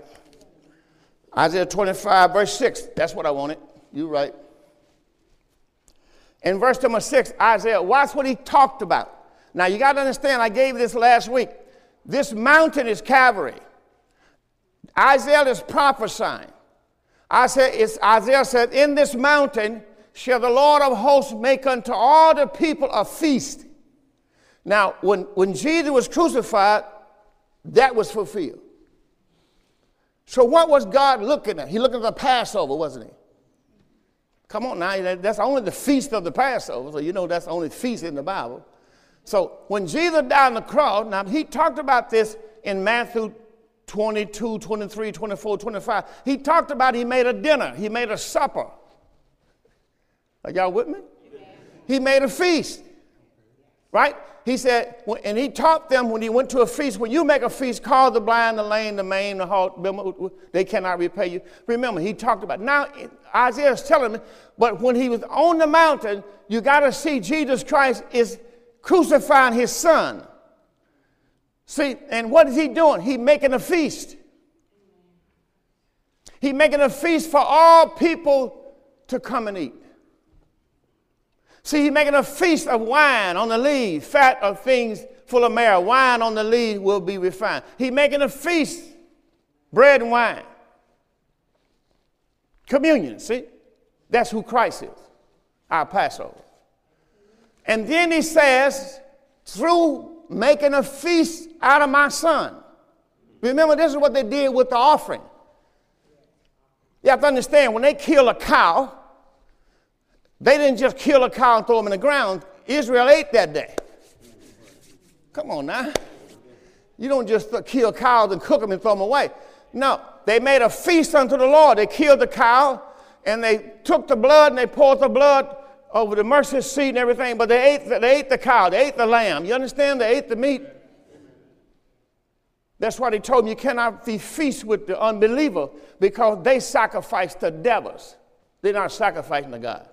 Isaiah twenty-five, verse six. That's what I wanted. You're right. In verse number six, Isaiah, watch what he talked about. Now, you got to understand, I gave this last week. This mountain is Calvary. Isaiah is prophesying. I said, it's, Isaiah said, in this mountain shall the Lord of hosts make unto all the people a feast. Now, when, when Jesus was crucified, that was fulfilled. So what was God looking at? He looked at the Passover, wasn't he? Come on now, that's only the feast of the Passover. So you know that's the only feast in the Bible. So when Jesus died on the cross, now he talked about this in Matthew twenty-two, twenty-three, twenty-four, twenty-five. He talked about he made a dinner. He made a supper. Are y'all with me? Yeah. He made a feast, right? He said, and he taught them when he went to a feast, when you make a feast, call the blind, the lame, the maimed, the halt, they cannot repay you. Remember, he talked about, now Isaiah is telling me, but when he was on the mountain, you got to see Jesus Christ is crucifying his son. See, and what is he doing? He making a feast. He making a feast for all people to come and eat. See, he making a feast of wine on the lees, fat of things full of marrow. Wine on the lees will be refined. He making a feast, bread and wine. Communion, see? That's who Christ is, our Passover. And then he says, through making a feast out of my son. Remember, this is what they did with the offering. You have to understand, when they kill a cow, they didn't just kill a cow and throw them in the ground. Israel ate that day. Come on now. You don't just kill cows and cook them and throw them away. No, they made a feast unto the Lord. They killed the cow, and they took the blood, and they poured the blood over the mercy seat and everything, but they ate, the, they ate the cow, they ate the lamb. You understand? They ate the meat. That's why they told them you cannot be feast with the unbeliever, because they sacrificed the devils. They're not sacrificing to God.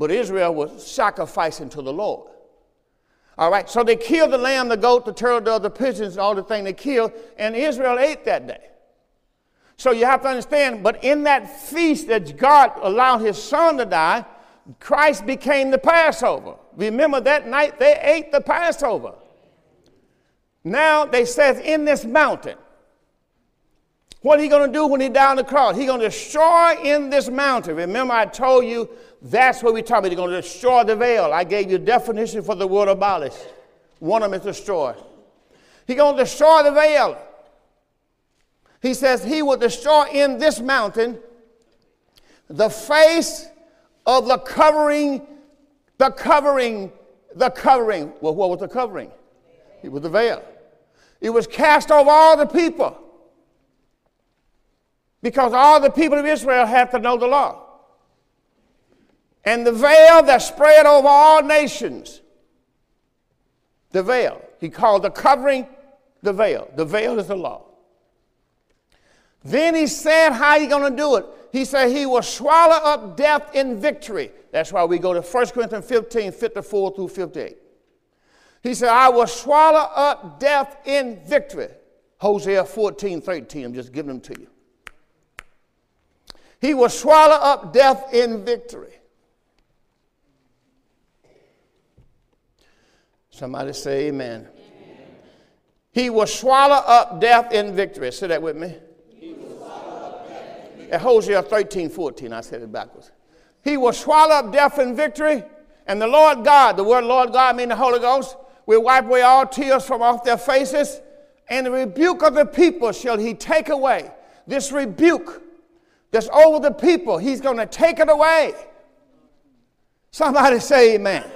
But Israel was sacrificing to the Lord. All right, so they killed the lamb, the goat, the turtle dove, the pigeons, all the thing they killed, and Israel ate that day. So you have to understand, but in that feast that God allowed his son to die, Christ became the Passover. Remember that night they ate the Passover. Now they says in this mountain, what he going to do when he died on the cross? He going to destroy in this mountain. Remember I told you, that's what we talking about. He's going to destroy the veil. I gave you a definition for the word abolish. One of them is destroy. He going to destroy the veil. He says he will destroy in this mountain the face of the covering, the covering, the covering. Well, what was the covering? It was the veil. It was cast over all the people, because all the people of Israel had to know the law. And the veil that spread over all nations, the veil. He called the covering the veil. The veil is the law. Then he said how he going to do it. He said he will swallow up death in victory. That's why we go to First Corinthians fifteen, fifty-four through fifty-eight. He said, I will swallow up death in victory. Hosea fourteen, thirteen, I'm just giving them to you. He will swallow up death in victory. Somebody say amen. Amen. He will swallow up death in victory. Say that with me. At Hosea thirteen, fourteen, I said it backwards. He will swallow up death in victory, and the Lord God, the word Lord God means the Holy Ghost, will wipe away all tears from off their faces, and the rebuke of the people shall he take away. This rebuke This older people, he's going to take it away. Somebody say amen. Amen.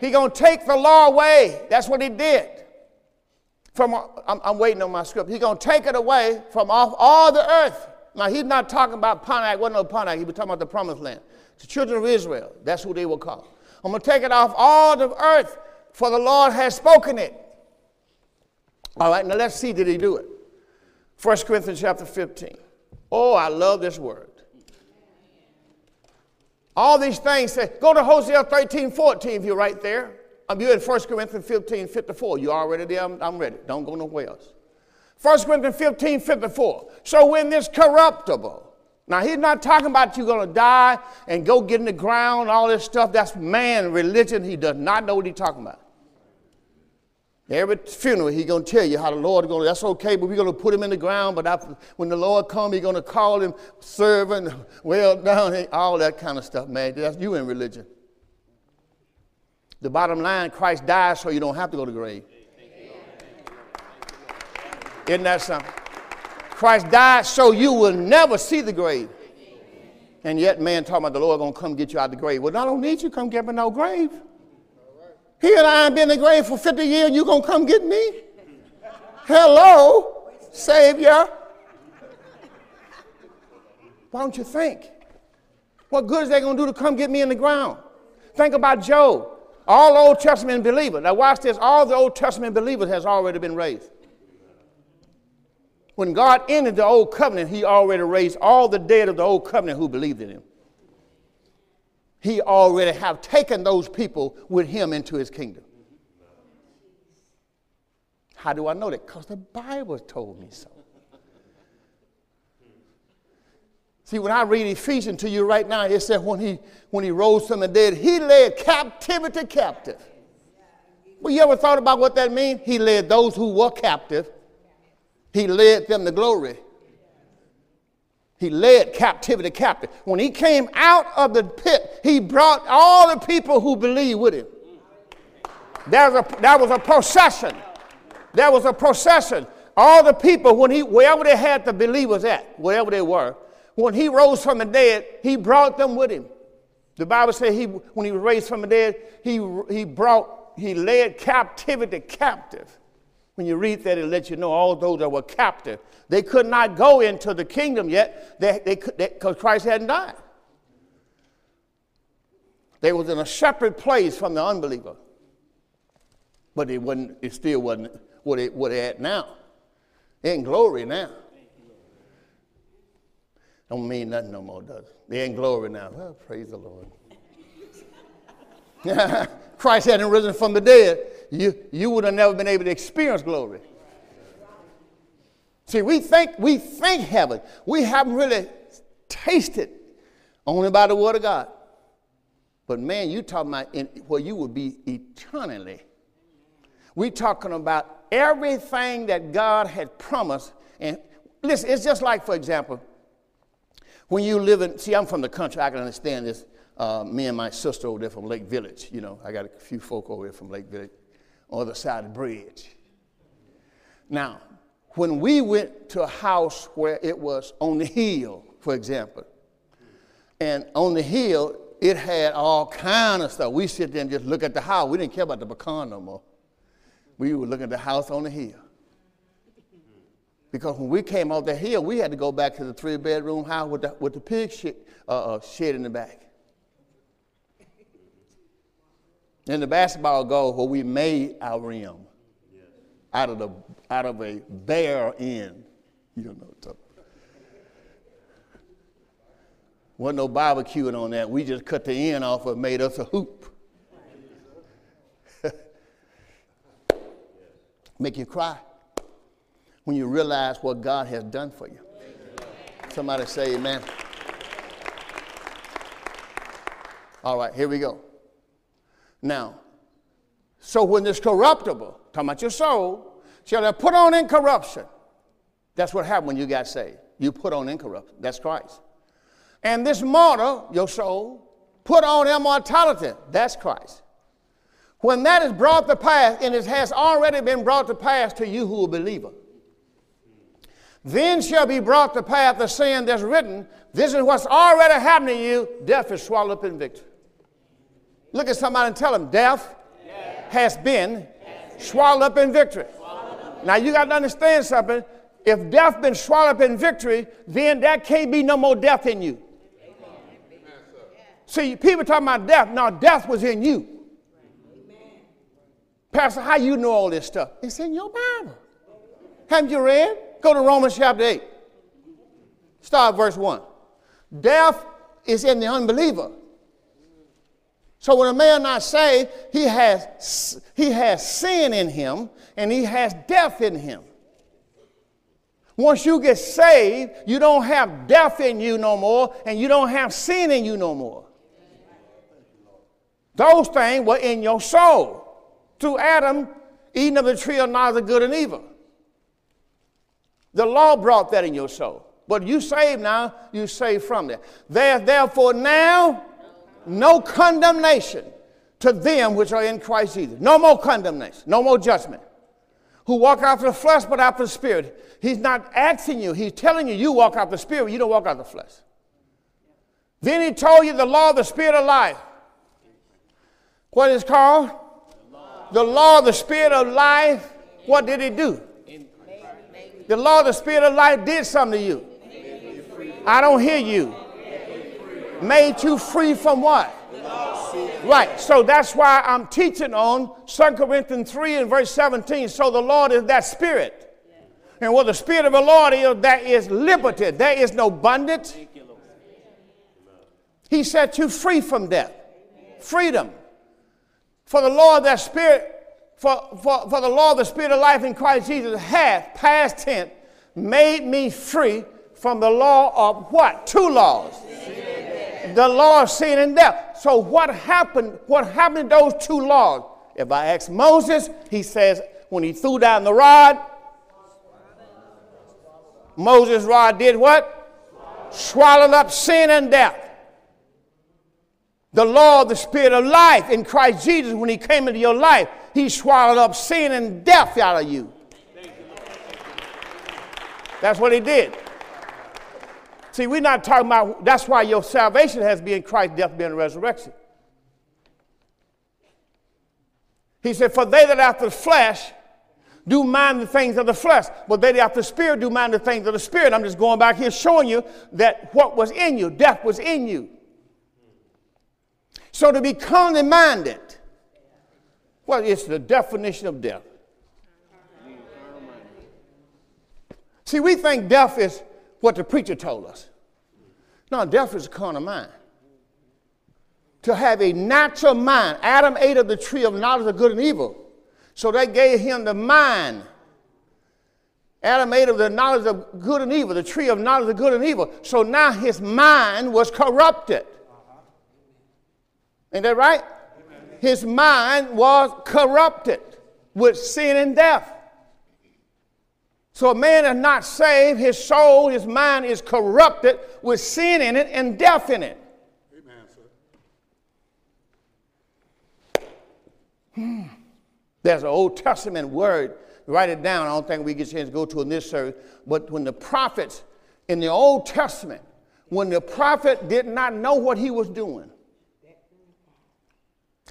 He's going to take the law away. That's what he did. From, I'm, I'm waiting on my script. He's going to take it away from off all the earth. Now, he's not talking about Pontiac. Wasn't no Pontiac. He was talking about the promised land. The children of Israel. That's who they were called. I'm going to take it off all the earth, for the Lord has spoken it. All right, now let's see, did he do it? First Corinthians chapter fifteen. Oh, I love this word. All these things say, go to Hosea thirteen, fourteen if you're right there. I'm you in First Corinthians fifteen, fifty-four. You already there? I'm, I'm ready. Don't go nowhere else. First Corinthians fifteen, fifty-four. So when this corruptible, now he's not talking about you're going to die and go get in the ground, all this stuff. That's man, religion. He does not know what he's talking about. Every funeral, he's going to tell you how the Lord is going to, that's okay, but we're going to put him in the ground. But I, when the Lord comes, he's going to call him servant, well done, all that kind of stuff, man. That's you in religion. The bottom line, Christ died so you don't have to go to the grave. Isn't that something? Christ died so you will never see the grave. And yet, man, talking about the Lord going to come get you out of the grave. Well, I don't need you come get me no grave. He and I have been in the grave for fifty years, and you're going to come get me? Hello, Savior. Why don't you think? What good is they going to do to come get me in the ground? Think about Job, all Old Testament believers. Now watch this. All the Old Testament believers has already been raised. When God ended the Old Covenant, he already raised all the dead of the Old Covenant who believed in him. He already have taken those people with him into his kingdom. How do I know that? Because the Bible told me so. See, when I read Ephesians to you right now, it says when he, when he rose from the dead, he led captivity captive. Well, you ever thought about what that means? He led those who were captive. He led them to glory. He led captivity captive. When he came out of the pit, he brought all the people who believed with him. There was a, there was a procession. There was a procession. All the people, when he, wherever they had the believers at, wherever they were, when he rose from the dead, he brought them with him. The Bible says he, when he was raised from the dead, he, he brought, he led captivity captive. When you read that, it lets you know all those that were captive. They could not go into the kingdom yet because they, they they, Christ hadn't died. They was in a separate place from the unbeliever. But it, wasn't, it still wasn't what it, what they're at now. They're in glory now. Don't mean nothing no more, does it? They're in glory now. Well, praise the Lord. Christ hadn't risen from the dead. You, you would have never been able to experience glory. See, we think, we think heaven. We haven't really tasted only by the word of God. But man, you're talking about in, where you will be eternally. We're talking about everything that God had promised. And listen, it's just like, for example, when you live in, see, I'm from the country. I can understand this. Uh, me and my sister over there from Lake Village. You know, I got a few folk over there from Lake Village. Other side of the bridge. Now, when we went to a house where it was on the hill, for example, and on the hill, it had all kind of stuff. We sit there and just look at the house. We didn't care about the pecan no more. We were looking at the house on the hill. Because when we came off the hill, we had to go back to the three-bedroom house with the, with the pig shed, uh, shed in the back. In the basketball goal where we made our rim out of, the, out of a bare end. You don't know what wasn't no barbecuing on that. We just cut the end off and made us a hoop. Make you cry when you realize what God has done for you. Amen. Somebody say amen. All right, here we go. Now, so when this corruptible, talking about your soul, shall have put on incorruption. That's what happened when you got saved. You put on incorruption. That's Christ. And this mortal, your soul, put on immortality. That's Christ. When that is brought to pass, and it has already been brought to pass to you who are a believer, then shall be brought to pass the sin that's written This is what's already happening to you. Death is swallowed up in victory. Look at somebody and tell them, death has been swallowed up in victory. Now, you got to understand something. If death been swallowed up in victory, then there can't be no more death in you. See, people talking about death. Now, death was in you. Pastor, how you know all this stuff? It's in your Bible. Haven't you read? Go to Romans chapter eight. Start verse one. Death is in the unbeliever. So when a man not saved, he has, he has sin in him and he has death in him. Once you get saved, you don't have death in you no more and you don't have sin in you no more. Those things were in your soul through Adam eating of the tree of knowledge of good and evil. The law brought that in your soul. But you saved now, you saved from that. There's therefore now no condemnation to them which are in Christ Jesus. No more condemnation, no more judgment. Who walk after the flesh but after the spirit. He's not asking you, he's telling you, you walk after the spirit, you don't walk after the flesh. Then he told you the law of the spirit of life. What is it called? The law of the spirit of life. What did he do? The law of the spirit of life did something to you. I don't hear you. Made you free from what? Right. So that's why I'm teaching on Second Corinthians three and verse seventeen. So the Lord is that spirit. And where the spirit of the Lord is, that is liberty. There is no bondage. He set you free from death. Freedom. For the Lord that spirit, for, for, for the Lord the spirit of life in Christ Jesus hath, past tense, made me free from the law of what? Two laws. The law of sin and death. So what happened? What happened to those two laws? If I ask Moses, he says, when he threw down the rod, Moses' rod did what? Swallowed up sin and death. The law of the spirit of life in Christ Jesus, when he came into your life, he swallowed up sin and death out of you. That's what he did. See, we're not talking about, that's why your salvation has been Christ's death, being resurrection. He said, for they that after the flesh do mind the things of the flesh, but they that after the spirit do mind the things of the spirit. I'm just going back here showing you that what was in you, death was in you. So to be carnally minded, well, it's the definition of death. See, we think death is what the preacher told us. No, death is a carnal mind. To have a natural mind. Adam ate of the tree of knowledge of good and evil. So they gave him the mind. Adam ate of the knowledge of good and evil, the tree of knowledge of good and evil. So now his mind was corrupted. Ain't that right? Amen. His mind was corrupted with sin and death. So a man is not saved, his soul, his mind is corrupted with sin in it and death in it. Amen, sir. Hmm. There's an Old Testament word. Write it down. I don't think we get a chance to go to in this service. But when the prophets in the Old Testament, when the prophet did not know what he was doing,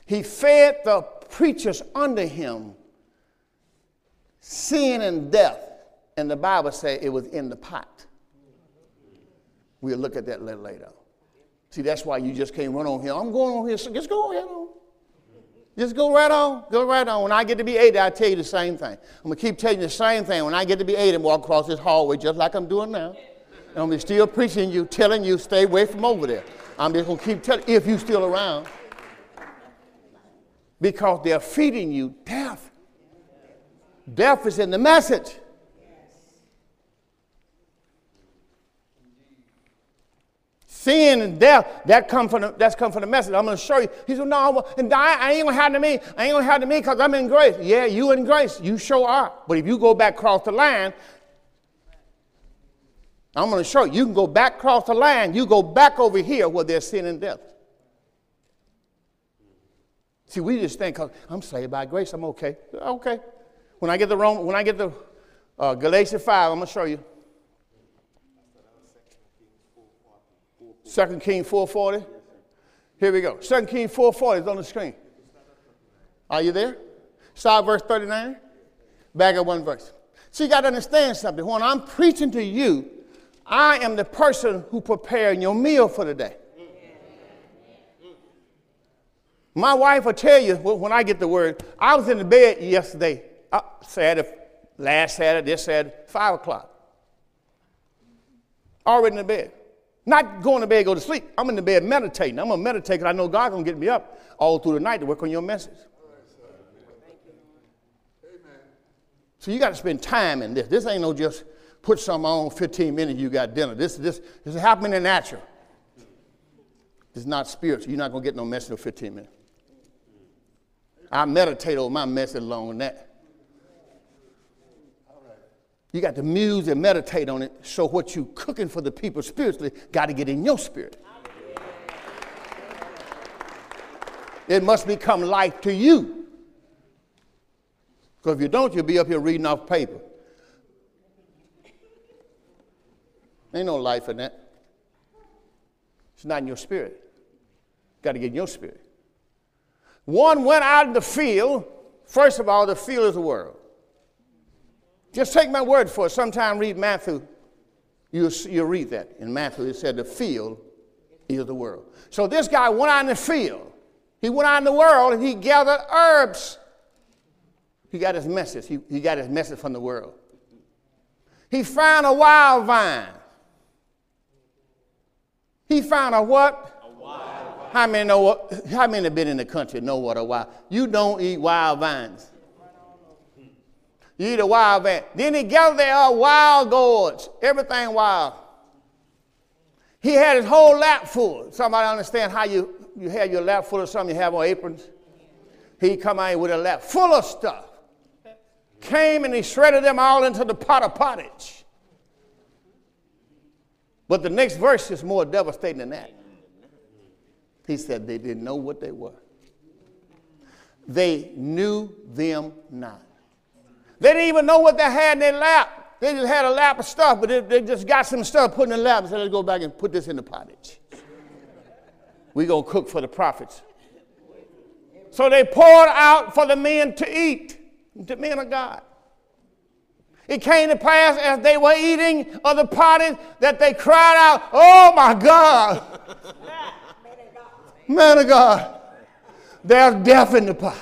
he fed the preachers under him sin and death. And the Bible says it was in the pot. We'll look at that later. See, that's why you just can't run on here. I'm going on here. So just go ahead on. Just go right on. Go right on. When I get to be eighty, I'll tell you the same thing. I'm going to keep telling you the same thing. When I get to be eighty, I'm going to walk across this hallway just like I'm doing now. And I'm still preaching you, telling you, stay away from over there. I'm just going to keep telling you, if you're still around. Because they're feeding you death. Death is in the message. Sin and death, that come from the, that's come from the message. I'm going to show you. He said, no, and I, I ain't going to have to me. I ain't going to have to me because I'm in grace. Yeah, you in grace. You sure are. But if you go back across the line, I'm going to show you. You can go back across the line. You go back over here where there's sin and death. See, we just think, I'm saved by grace. I'm okay. Okay. When I get the Rome, when I get the uh, Galatians five, I'm going to show you. Second Kings four forty? Here we go. Second Kings four forty is on the screen. Are you there? Start verse thirty-nine. Back at one verse. See, you got to understand something. When I'm preaching to you, I am the person who preparing your meal for the day. My wife will tell you, when I get the word, I was in the bed yesterday, uh, Saturday, last Saturday, this Saturday, five o'clock. Already in the bed. Not going to bed, go to sleep. I'm in the bed meditating. I'm going to meditate because I know God's going to get me up all through the night to work on your message. So you got to spend time in this. This ain't no just put something on fifteen minutes, you got dinner. This, this, this is happening in natural. It's not spiritual. You're not going to get no message in fifteen minutes. I meditate on my message along with that. You got to muse and meditate on it, so what you cooking for the people spiritually got to get in your spirit. It must become life to you. Because if you don't, you'll be up here reading off paper. Ain't no life in that. It's not in your spirit. Got to get in your spirit. One went out in the field. First of all, the field is the world. Just take my word for it. Sometime read Matthew. You'll, you'll read that. In Matthew, it said the field is the world. So this guy went out in the field. He went out in the world and he gathered herbs. He got his message. He, he got his message from the world. He found a wild vine. He found a what? A wild vine. How many know what? How many have been in the country know what a wild? You don't eat wild vines. You eat a wild vine. Then he gathered there are wild gourds. Everything wild. He had his whole lap full. Somebody understand how you, you have your lap full of something you have on aprons? He come out with a lap full of stuff. Came and he shredded them all into the pot of pottage. But the next verse is more devastating than that. He said they didn't know what they were. They knew them not. They didn't even know what they had in their lap. They just had a lap of stuff, but they, they just got some stuff put in the lap and said, let's go back and put this in the pottage. We're going to cook for the prophets. So they poured out for the men to eat, the men of God. It came to pass as they were eating of the pottage that they cried out, oh my God, man of God, there's death in the pot.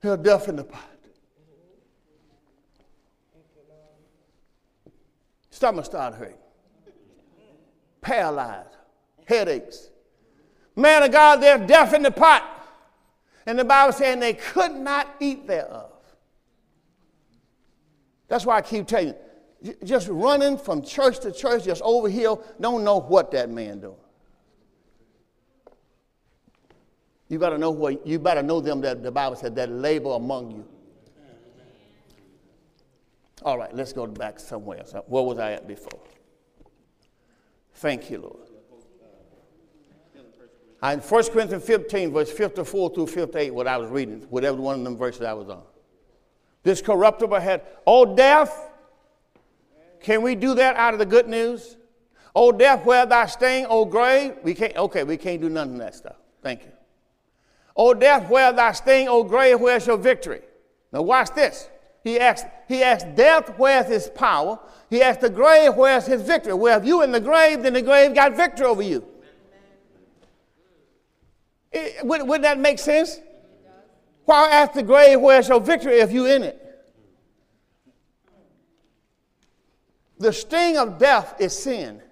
There's death in the pot. Stomach started hurting. Paralyzed. Headaches. Man of God, there's death in the pot. And the Bible saying they could not eat thereof. That's why I keep telling you, just running from church to church, just over here, don't know what that man doing. You better know what you better know them that the Bible said that labor among you. All right, let's go back somewhere else. Where was I at before? Thank you, Lord. In First Corinthians fifteen, verse fifty-four through fifty-eight, what I was reading, whatever one of them verses I was on. This corruptible had, oh, death, can we do that out of the good news? Oh, death, where thy sting, oh, grave, we can't, okay, we can't do none of that stuff. Thank you. Oh, death, where thy sting, oh, grave, where's your victory? Now watch this. He asked, he asked death, where's his power? He asked the grave, where's his victory? Well, if you in the grave, then the grave got victory over you. It, wouldn't, wouldn't that make sense? Why ask the grave, where's your victory if you in it? The sting of death is sin.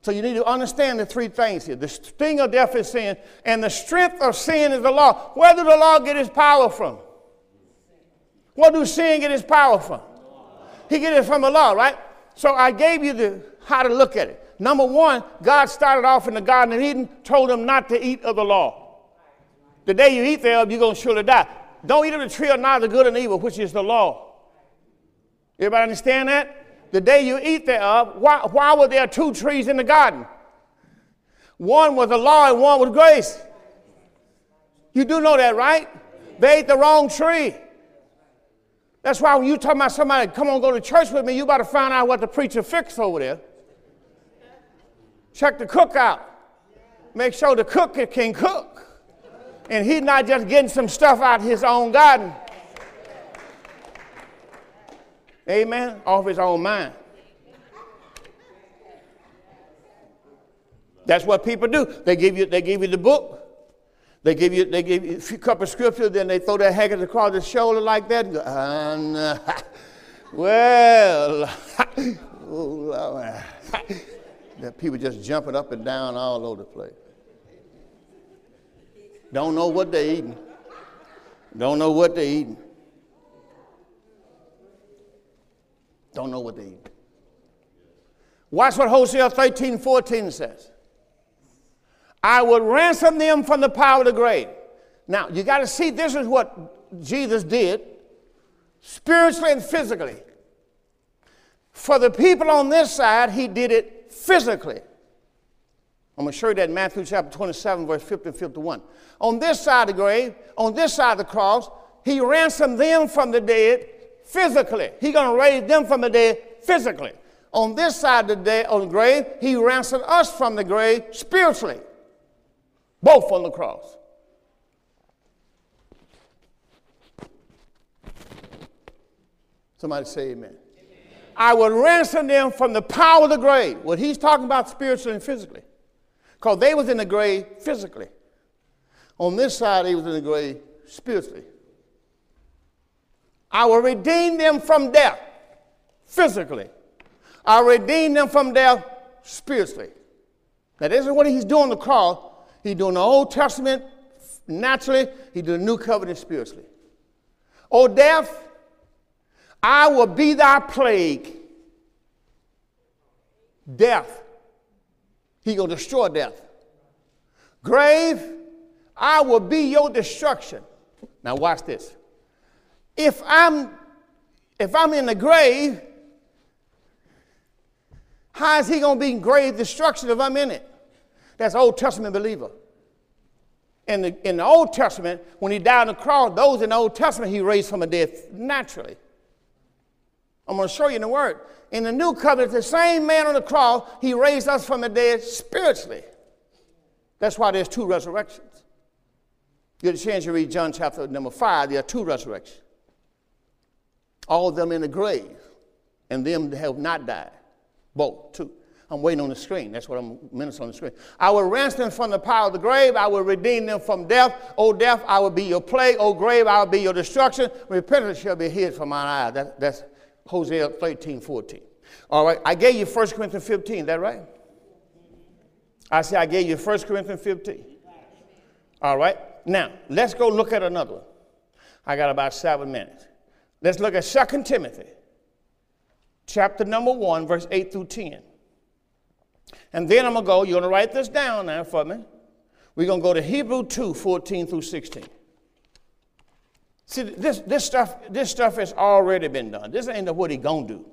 So you need to understand the three things here. The sting of death is sin, and the strength of sin is the law. Where did the law get its power from? Where do sin get its power from? He gets it from the law, right? So I gave you the how to look at it. Number one, God started off in the Garden of Eden, told them not to eat of the law. The day you eat thereof, you're going to surely die. Don't eat of the tree of knowledge of good and evil, which is the law. Everybody understand that? The day you eat thereof, why, why were there two trees in the garden? One was the law and one was grace. You do know that, right? They ate the wrong tree. That's why when you talk about somebody, come on, go to church with me, you got to find out what the preacher fixed over there. Check the cook out. Make sure the cook can cook. And he's not just getting some stuff out of his own garden. Amen. Off his own mind. That's what people do. They give you, they give you the book. They give you, they give you a couple of scriptures, then they throw their haggard across the shoulder like that and go, and, uh, well, oh, Lord. The people just jumping up and down all over the place. Don't know what they're eating. Don't know what they're eating. Don't know what they're eating. Watch what Hosea thirteen fourteen says. I will ransom them from the power of the grave. Now, you got to see this is what Jesus did spiritually and physically. For the people on this side, he did it physically. I'm going to show you that in Matthew chapter twenty-seven, verse fifty and fifty-one. On this side of the grave, on this side of the cross, he ransomed them from the dead physically. He's going to raise them from the dead physically. On this side of the dead, on the grave, he ransomed us from the grave spiritually. Both on the cross. Somebody say amen. Amen. I will ransom them from the power of the grave. Well, he's talking about spiritually and physically. Because they was in the grave physically. On this side, they was in the grave spiritually. I will redeem them from death physically. I will redeem them from death spiritually. Now, this is what he's doing on the cross. He's doing the Old Testament naturally. He's doing the New Covenant spiritually. O death, I will be thy plague. Death. He going to destroy death. Grave, I will be your destruction. Now watch this. If I'm, if I'm in the grave, how is he going to be in grave destruction if I'm in it? That's Old Testament believer. In the, in the Old Testament, when he died on the cross, those in the Old Testament he raised from the dead naturally. I'm going to show you in the Word. In the New Covenant, the same man on the cross, he raised us from the dead spiritually. That's why there's two resurrections. You get a chance to read John chapter number five. There are two resurrections. All of them in the grave, and them have not died. Both, two. I'm waiting on the screen. That's what I'm ministering on the screen. I will ransom them from the power of the grave. I will redeem them from death. O death, I will be your plague. O grave, I will be your destruction. Repentance shall be hid from mine eyes. That, that's Hosea thirteen fourteen. All right, I gave you First Corinthians fifteen. Is that right? I said I gave you First Corinthians fifteen. All right, now let's go look at another one. I got about seven minutes. Let's look at Second Timothy, chapter number one, verse eight through ten. And then I'm going to go, you're going to write this down now for me. We're going to go to Hebrews two, fourteen through sixteen. See, this, this, stuff, this stuff has already been done. This ain't what he's going to do.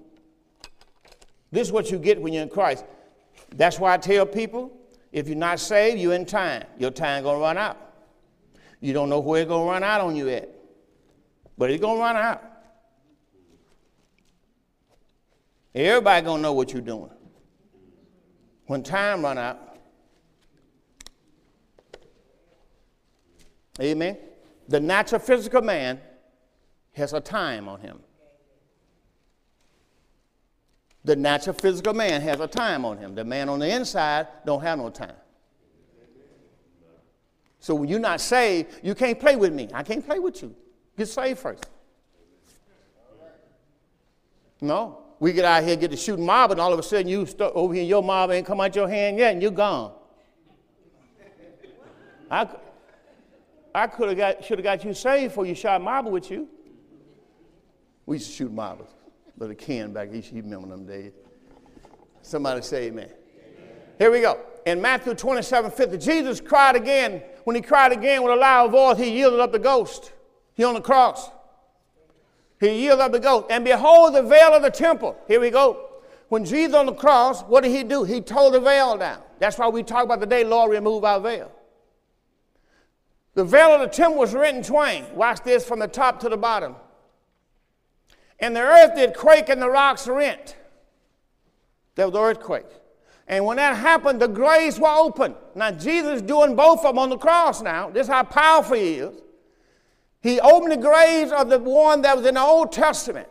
This is what you get when you're in Christ. That's why I tell people, if you're not saved, you're in time. Your time going to run out. You don't know where it's going to run out on you at. But it's going to run out. Everybody going to know what you're doing. When time run out, amen, the natural physical man has a time on him. The natural physical man has a time on him. The man on the inside don't have no time. So when you're not saved, you can't play with me. I can't play with you. Get saved first. No. We get out here, get to shooting mob, and all of a sudden you start over here, your mob ain't come out your hand yet, and you're gone. I, I could have got, should have got you saved before you shot mob with you. We used to shoot mobbers, Brother Ken back, he remember them days. Somebody say amen. Amen. Here we go. In Matthew twenty-seven fifty, Jesus cried again. When he cried again with a loud voice, he yielded up the ghost. He on the cross. He yielded up the ghost. And behold, the veil of the temple. Here we go. When Jesus on the cross, what did he do? He tore the veil down. That's why we talk about the day, Lord, remove our veil. The veil of the temple was rent in twain. Watch this, from the top to the bottom. And the earth did quake and the rocks rent. There was the earthquake. And when that happened, the graves were open. Now, Jesus is doing both of them on the cross now. This is how powerful he is. He opened the graves of the one that was in the Old Testament.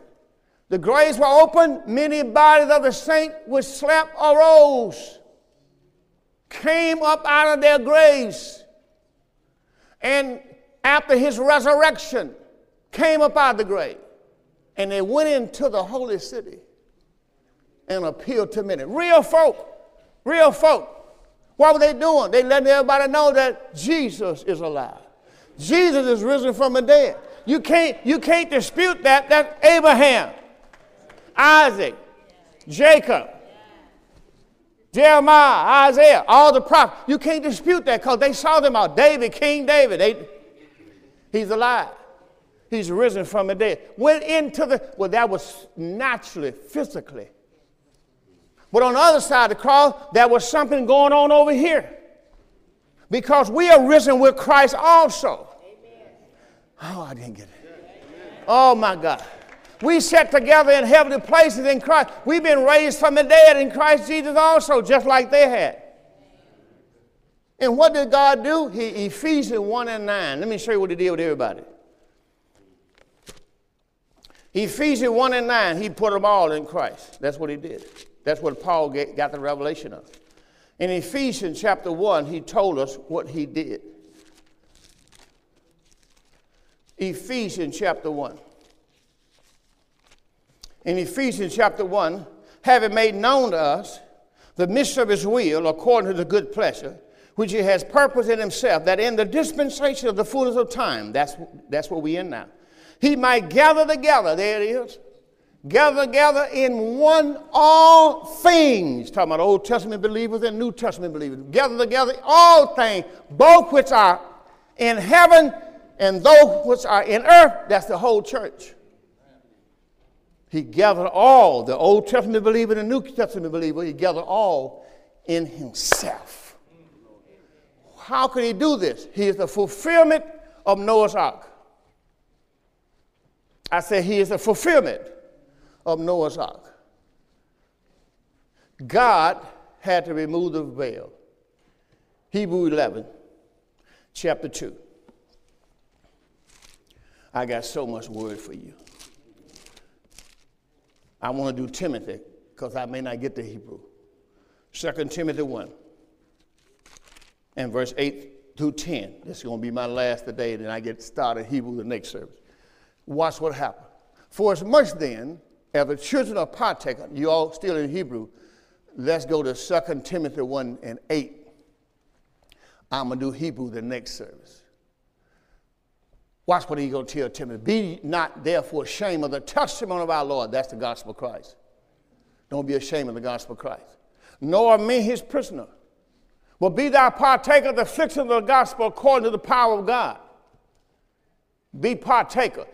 The graves were open. Many bodies of the saints which slept arose, came up out of their graves. And after his resurrection, came up out of the grave. And they went into the holy city and appealed to many. Real folk. Real folk. What were they doing? They letting everybody know that Jesus is alive. Jesus is risen from the dead. You can't, you can't dispute that. That's Abraham, Isaac, Jacob, Jeremiah, Isaiah, all the prophets. You can't dispute that because they saw them all. David, King David, they, he's alive. He's risen from the dead. Went into the, well, that was naturally, physically. But on the other side of the cross, there was something going on over here. Because we are risen with Christ also. Amen. Oh, I didn't get it. Amen. Oh, my God. We sat together in heavenly places in Christ. We've been raised from the dead in Christ Jesus also, just like they had. And what did God do? He, Ephesians one and nine. Let me show you what he did with everybody. Ephesians one and nine, he put them all in Christ. That's what he did. That's what Paul get, got the revelation of. In Ephesians chapter one, he told us what he did. Ephesians chapter one. In Ephesians chapter one, having made known to us the mystery of his will according to the good pleasure, which he has purposed in himself, that in the dispensation of the fullness of time, that's, that's where we're in now, he might gather together, there it is, gather together in one all things. Talking about Old Testament believers and New Testament believers. Gather together all things, both which are in heaven and those which are in earth. That's the whole church. He gathered all, the Old Testament believer and the New Testament believer, he gathered all in himself. How could he do this? He is the fulfillment of Noah's Ark. I said he is the fulfillment of Noah's Ark. God had to remove the veil. Hebrews eleven, chapter two. I got so much word for you. I want to do Timothy because I may not get to Hebrew. Second Timothy one and verse eight through ten. This is going to be my last today, then I get started Hebrew the next service. Watch what happened. For as much then as the children are partakers, you all still in Hebrew, let's go to Second Timothy one and eight. I'm going to do Hebrew the next service. Watch what he's going to tell Timothy. Be not therefore ashamed of the testimony of our Lord. That's the gospel of Christ. Don't be ashamed of the gospel of Christ. Nor me his prisoner. But be thou partaker of the affliction of the gospel according to the power of God. Be partaker.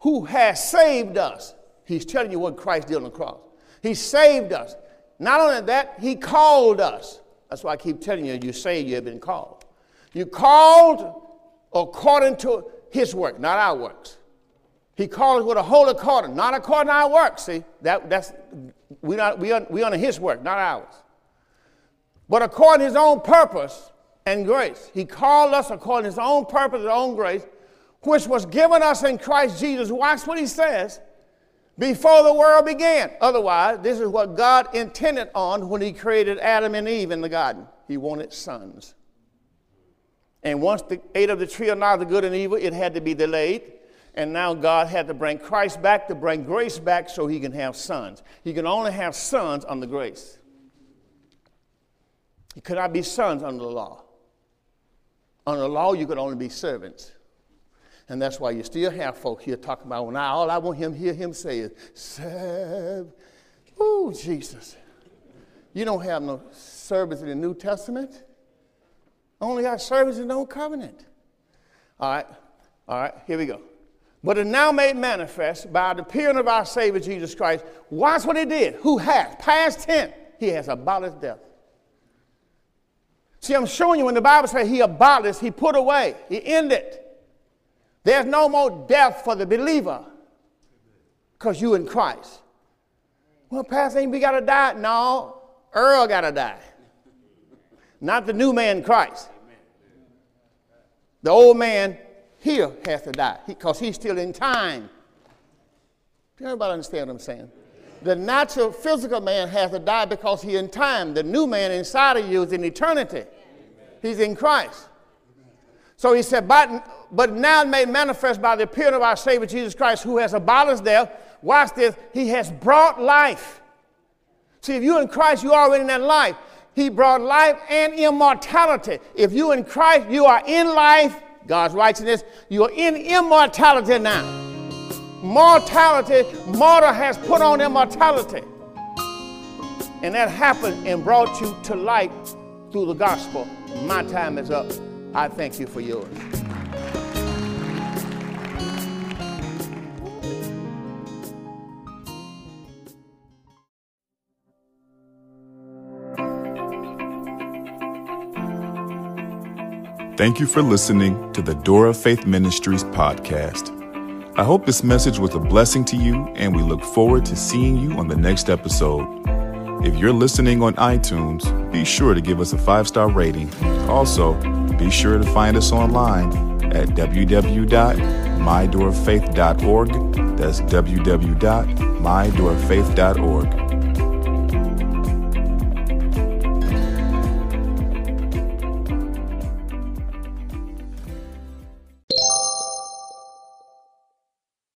Who has saved us. He's telling you what Christ did on the cross. He saved us. Not only that, he called us. That's why I keep telling you, you're saved, you have been called. You called according to his work, not our works. He called us with a holy calling, not according to our works. See, that, that's, we're, not, we're, we're under his work, not ours. But according to his own purpose and grace. He called us according to his own purpose and own grace, which was given us in Christ Jesus. Watch what he says. Before the world began. Otherwise, this is what God intended on when he created Adam and Eve in the garden. He wanted sons. And once they ate of the tree of knowledge of good and evil, it had to be delayed. And now God had to bring Christ back to bring grace back so he can have sons. He can only have sons under grace. He could not be sons under the law. Under the law, you could only be servants. And that's why you still have folk here talking about, well, all I want him hear him say is, serve. Oh, Jesus. You don't have no service in the New Testament. Only got service in the Old Covenant. All right. All right. Here we go. But it now made manifest by the appearing of our Savior Jesus Christ. Watch what he did. Who has? Past tense. He has abolished death. See, I'm showing you when the Bible says he abolished, he put away. He ended. There's no more death for the believer because you in Christ. Well, Pastor, ain't we got to die? No, Earl got to die. Not the new man Christ. The old man here has to die because he's still in time. Do everybody understand what I'm saying? The natural physical man has to die because he's in time. The new man inside of you is in eternity. He's in Christ. So he said, but, but now made manifest by the appearing of our Savior Jesus Christ, who has abolished death. Watch this. He has brought life. See, if you're in Christ, you're already in that life. He brought life and immortality. If you're in Christ, you are in life, God's righteousness. You're in immortality now. Mortality, mortal has put on immortality. And that happened and brought you to life through the gospel. My time is up. I thank you for yours. Thank you for listening to the Door of Faith Ministries podcast. I hope this message was a blessing to you, and we look forward to seeing you on the next episode. If you're listening on iTunes, be sure to give us a five-star rating. Also, be sure to find us online at w w w dot my door of faith dot org. That's w w w dot my door of faith dot org.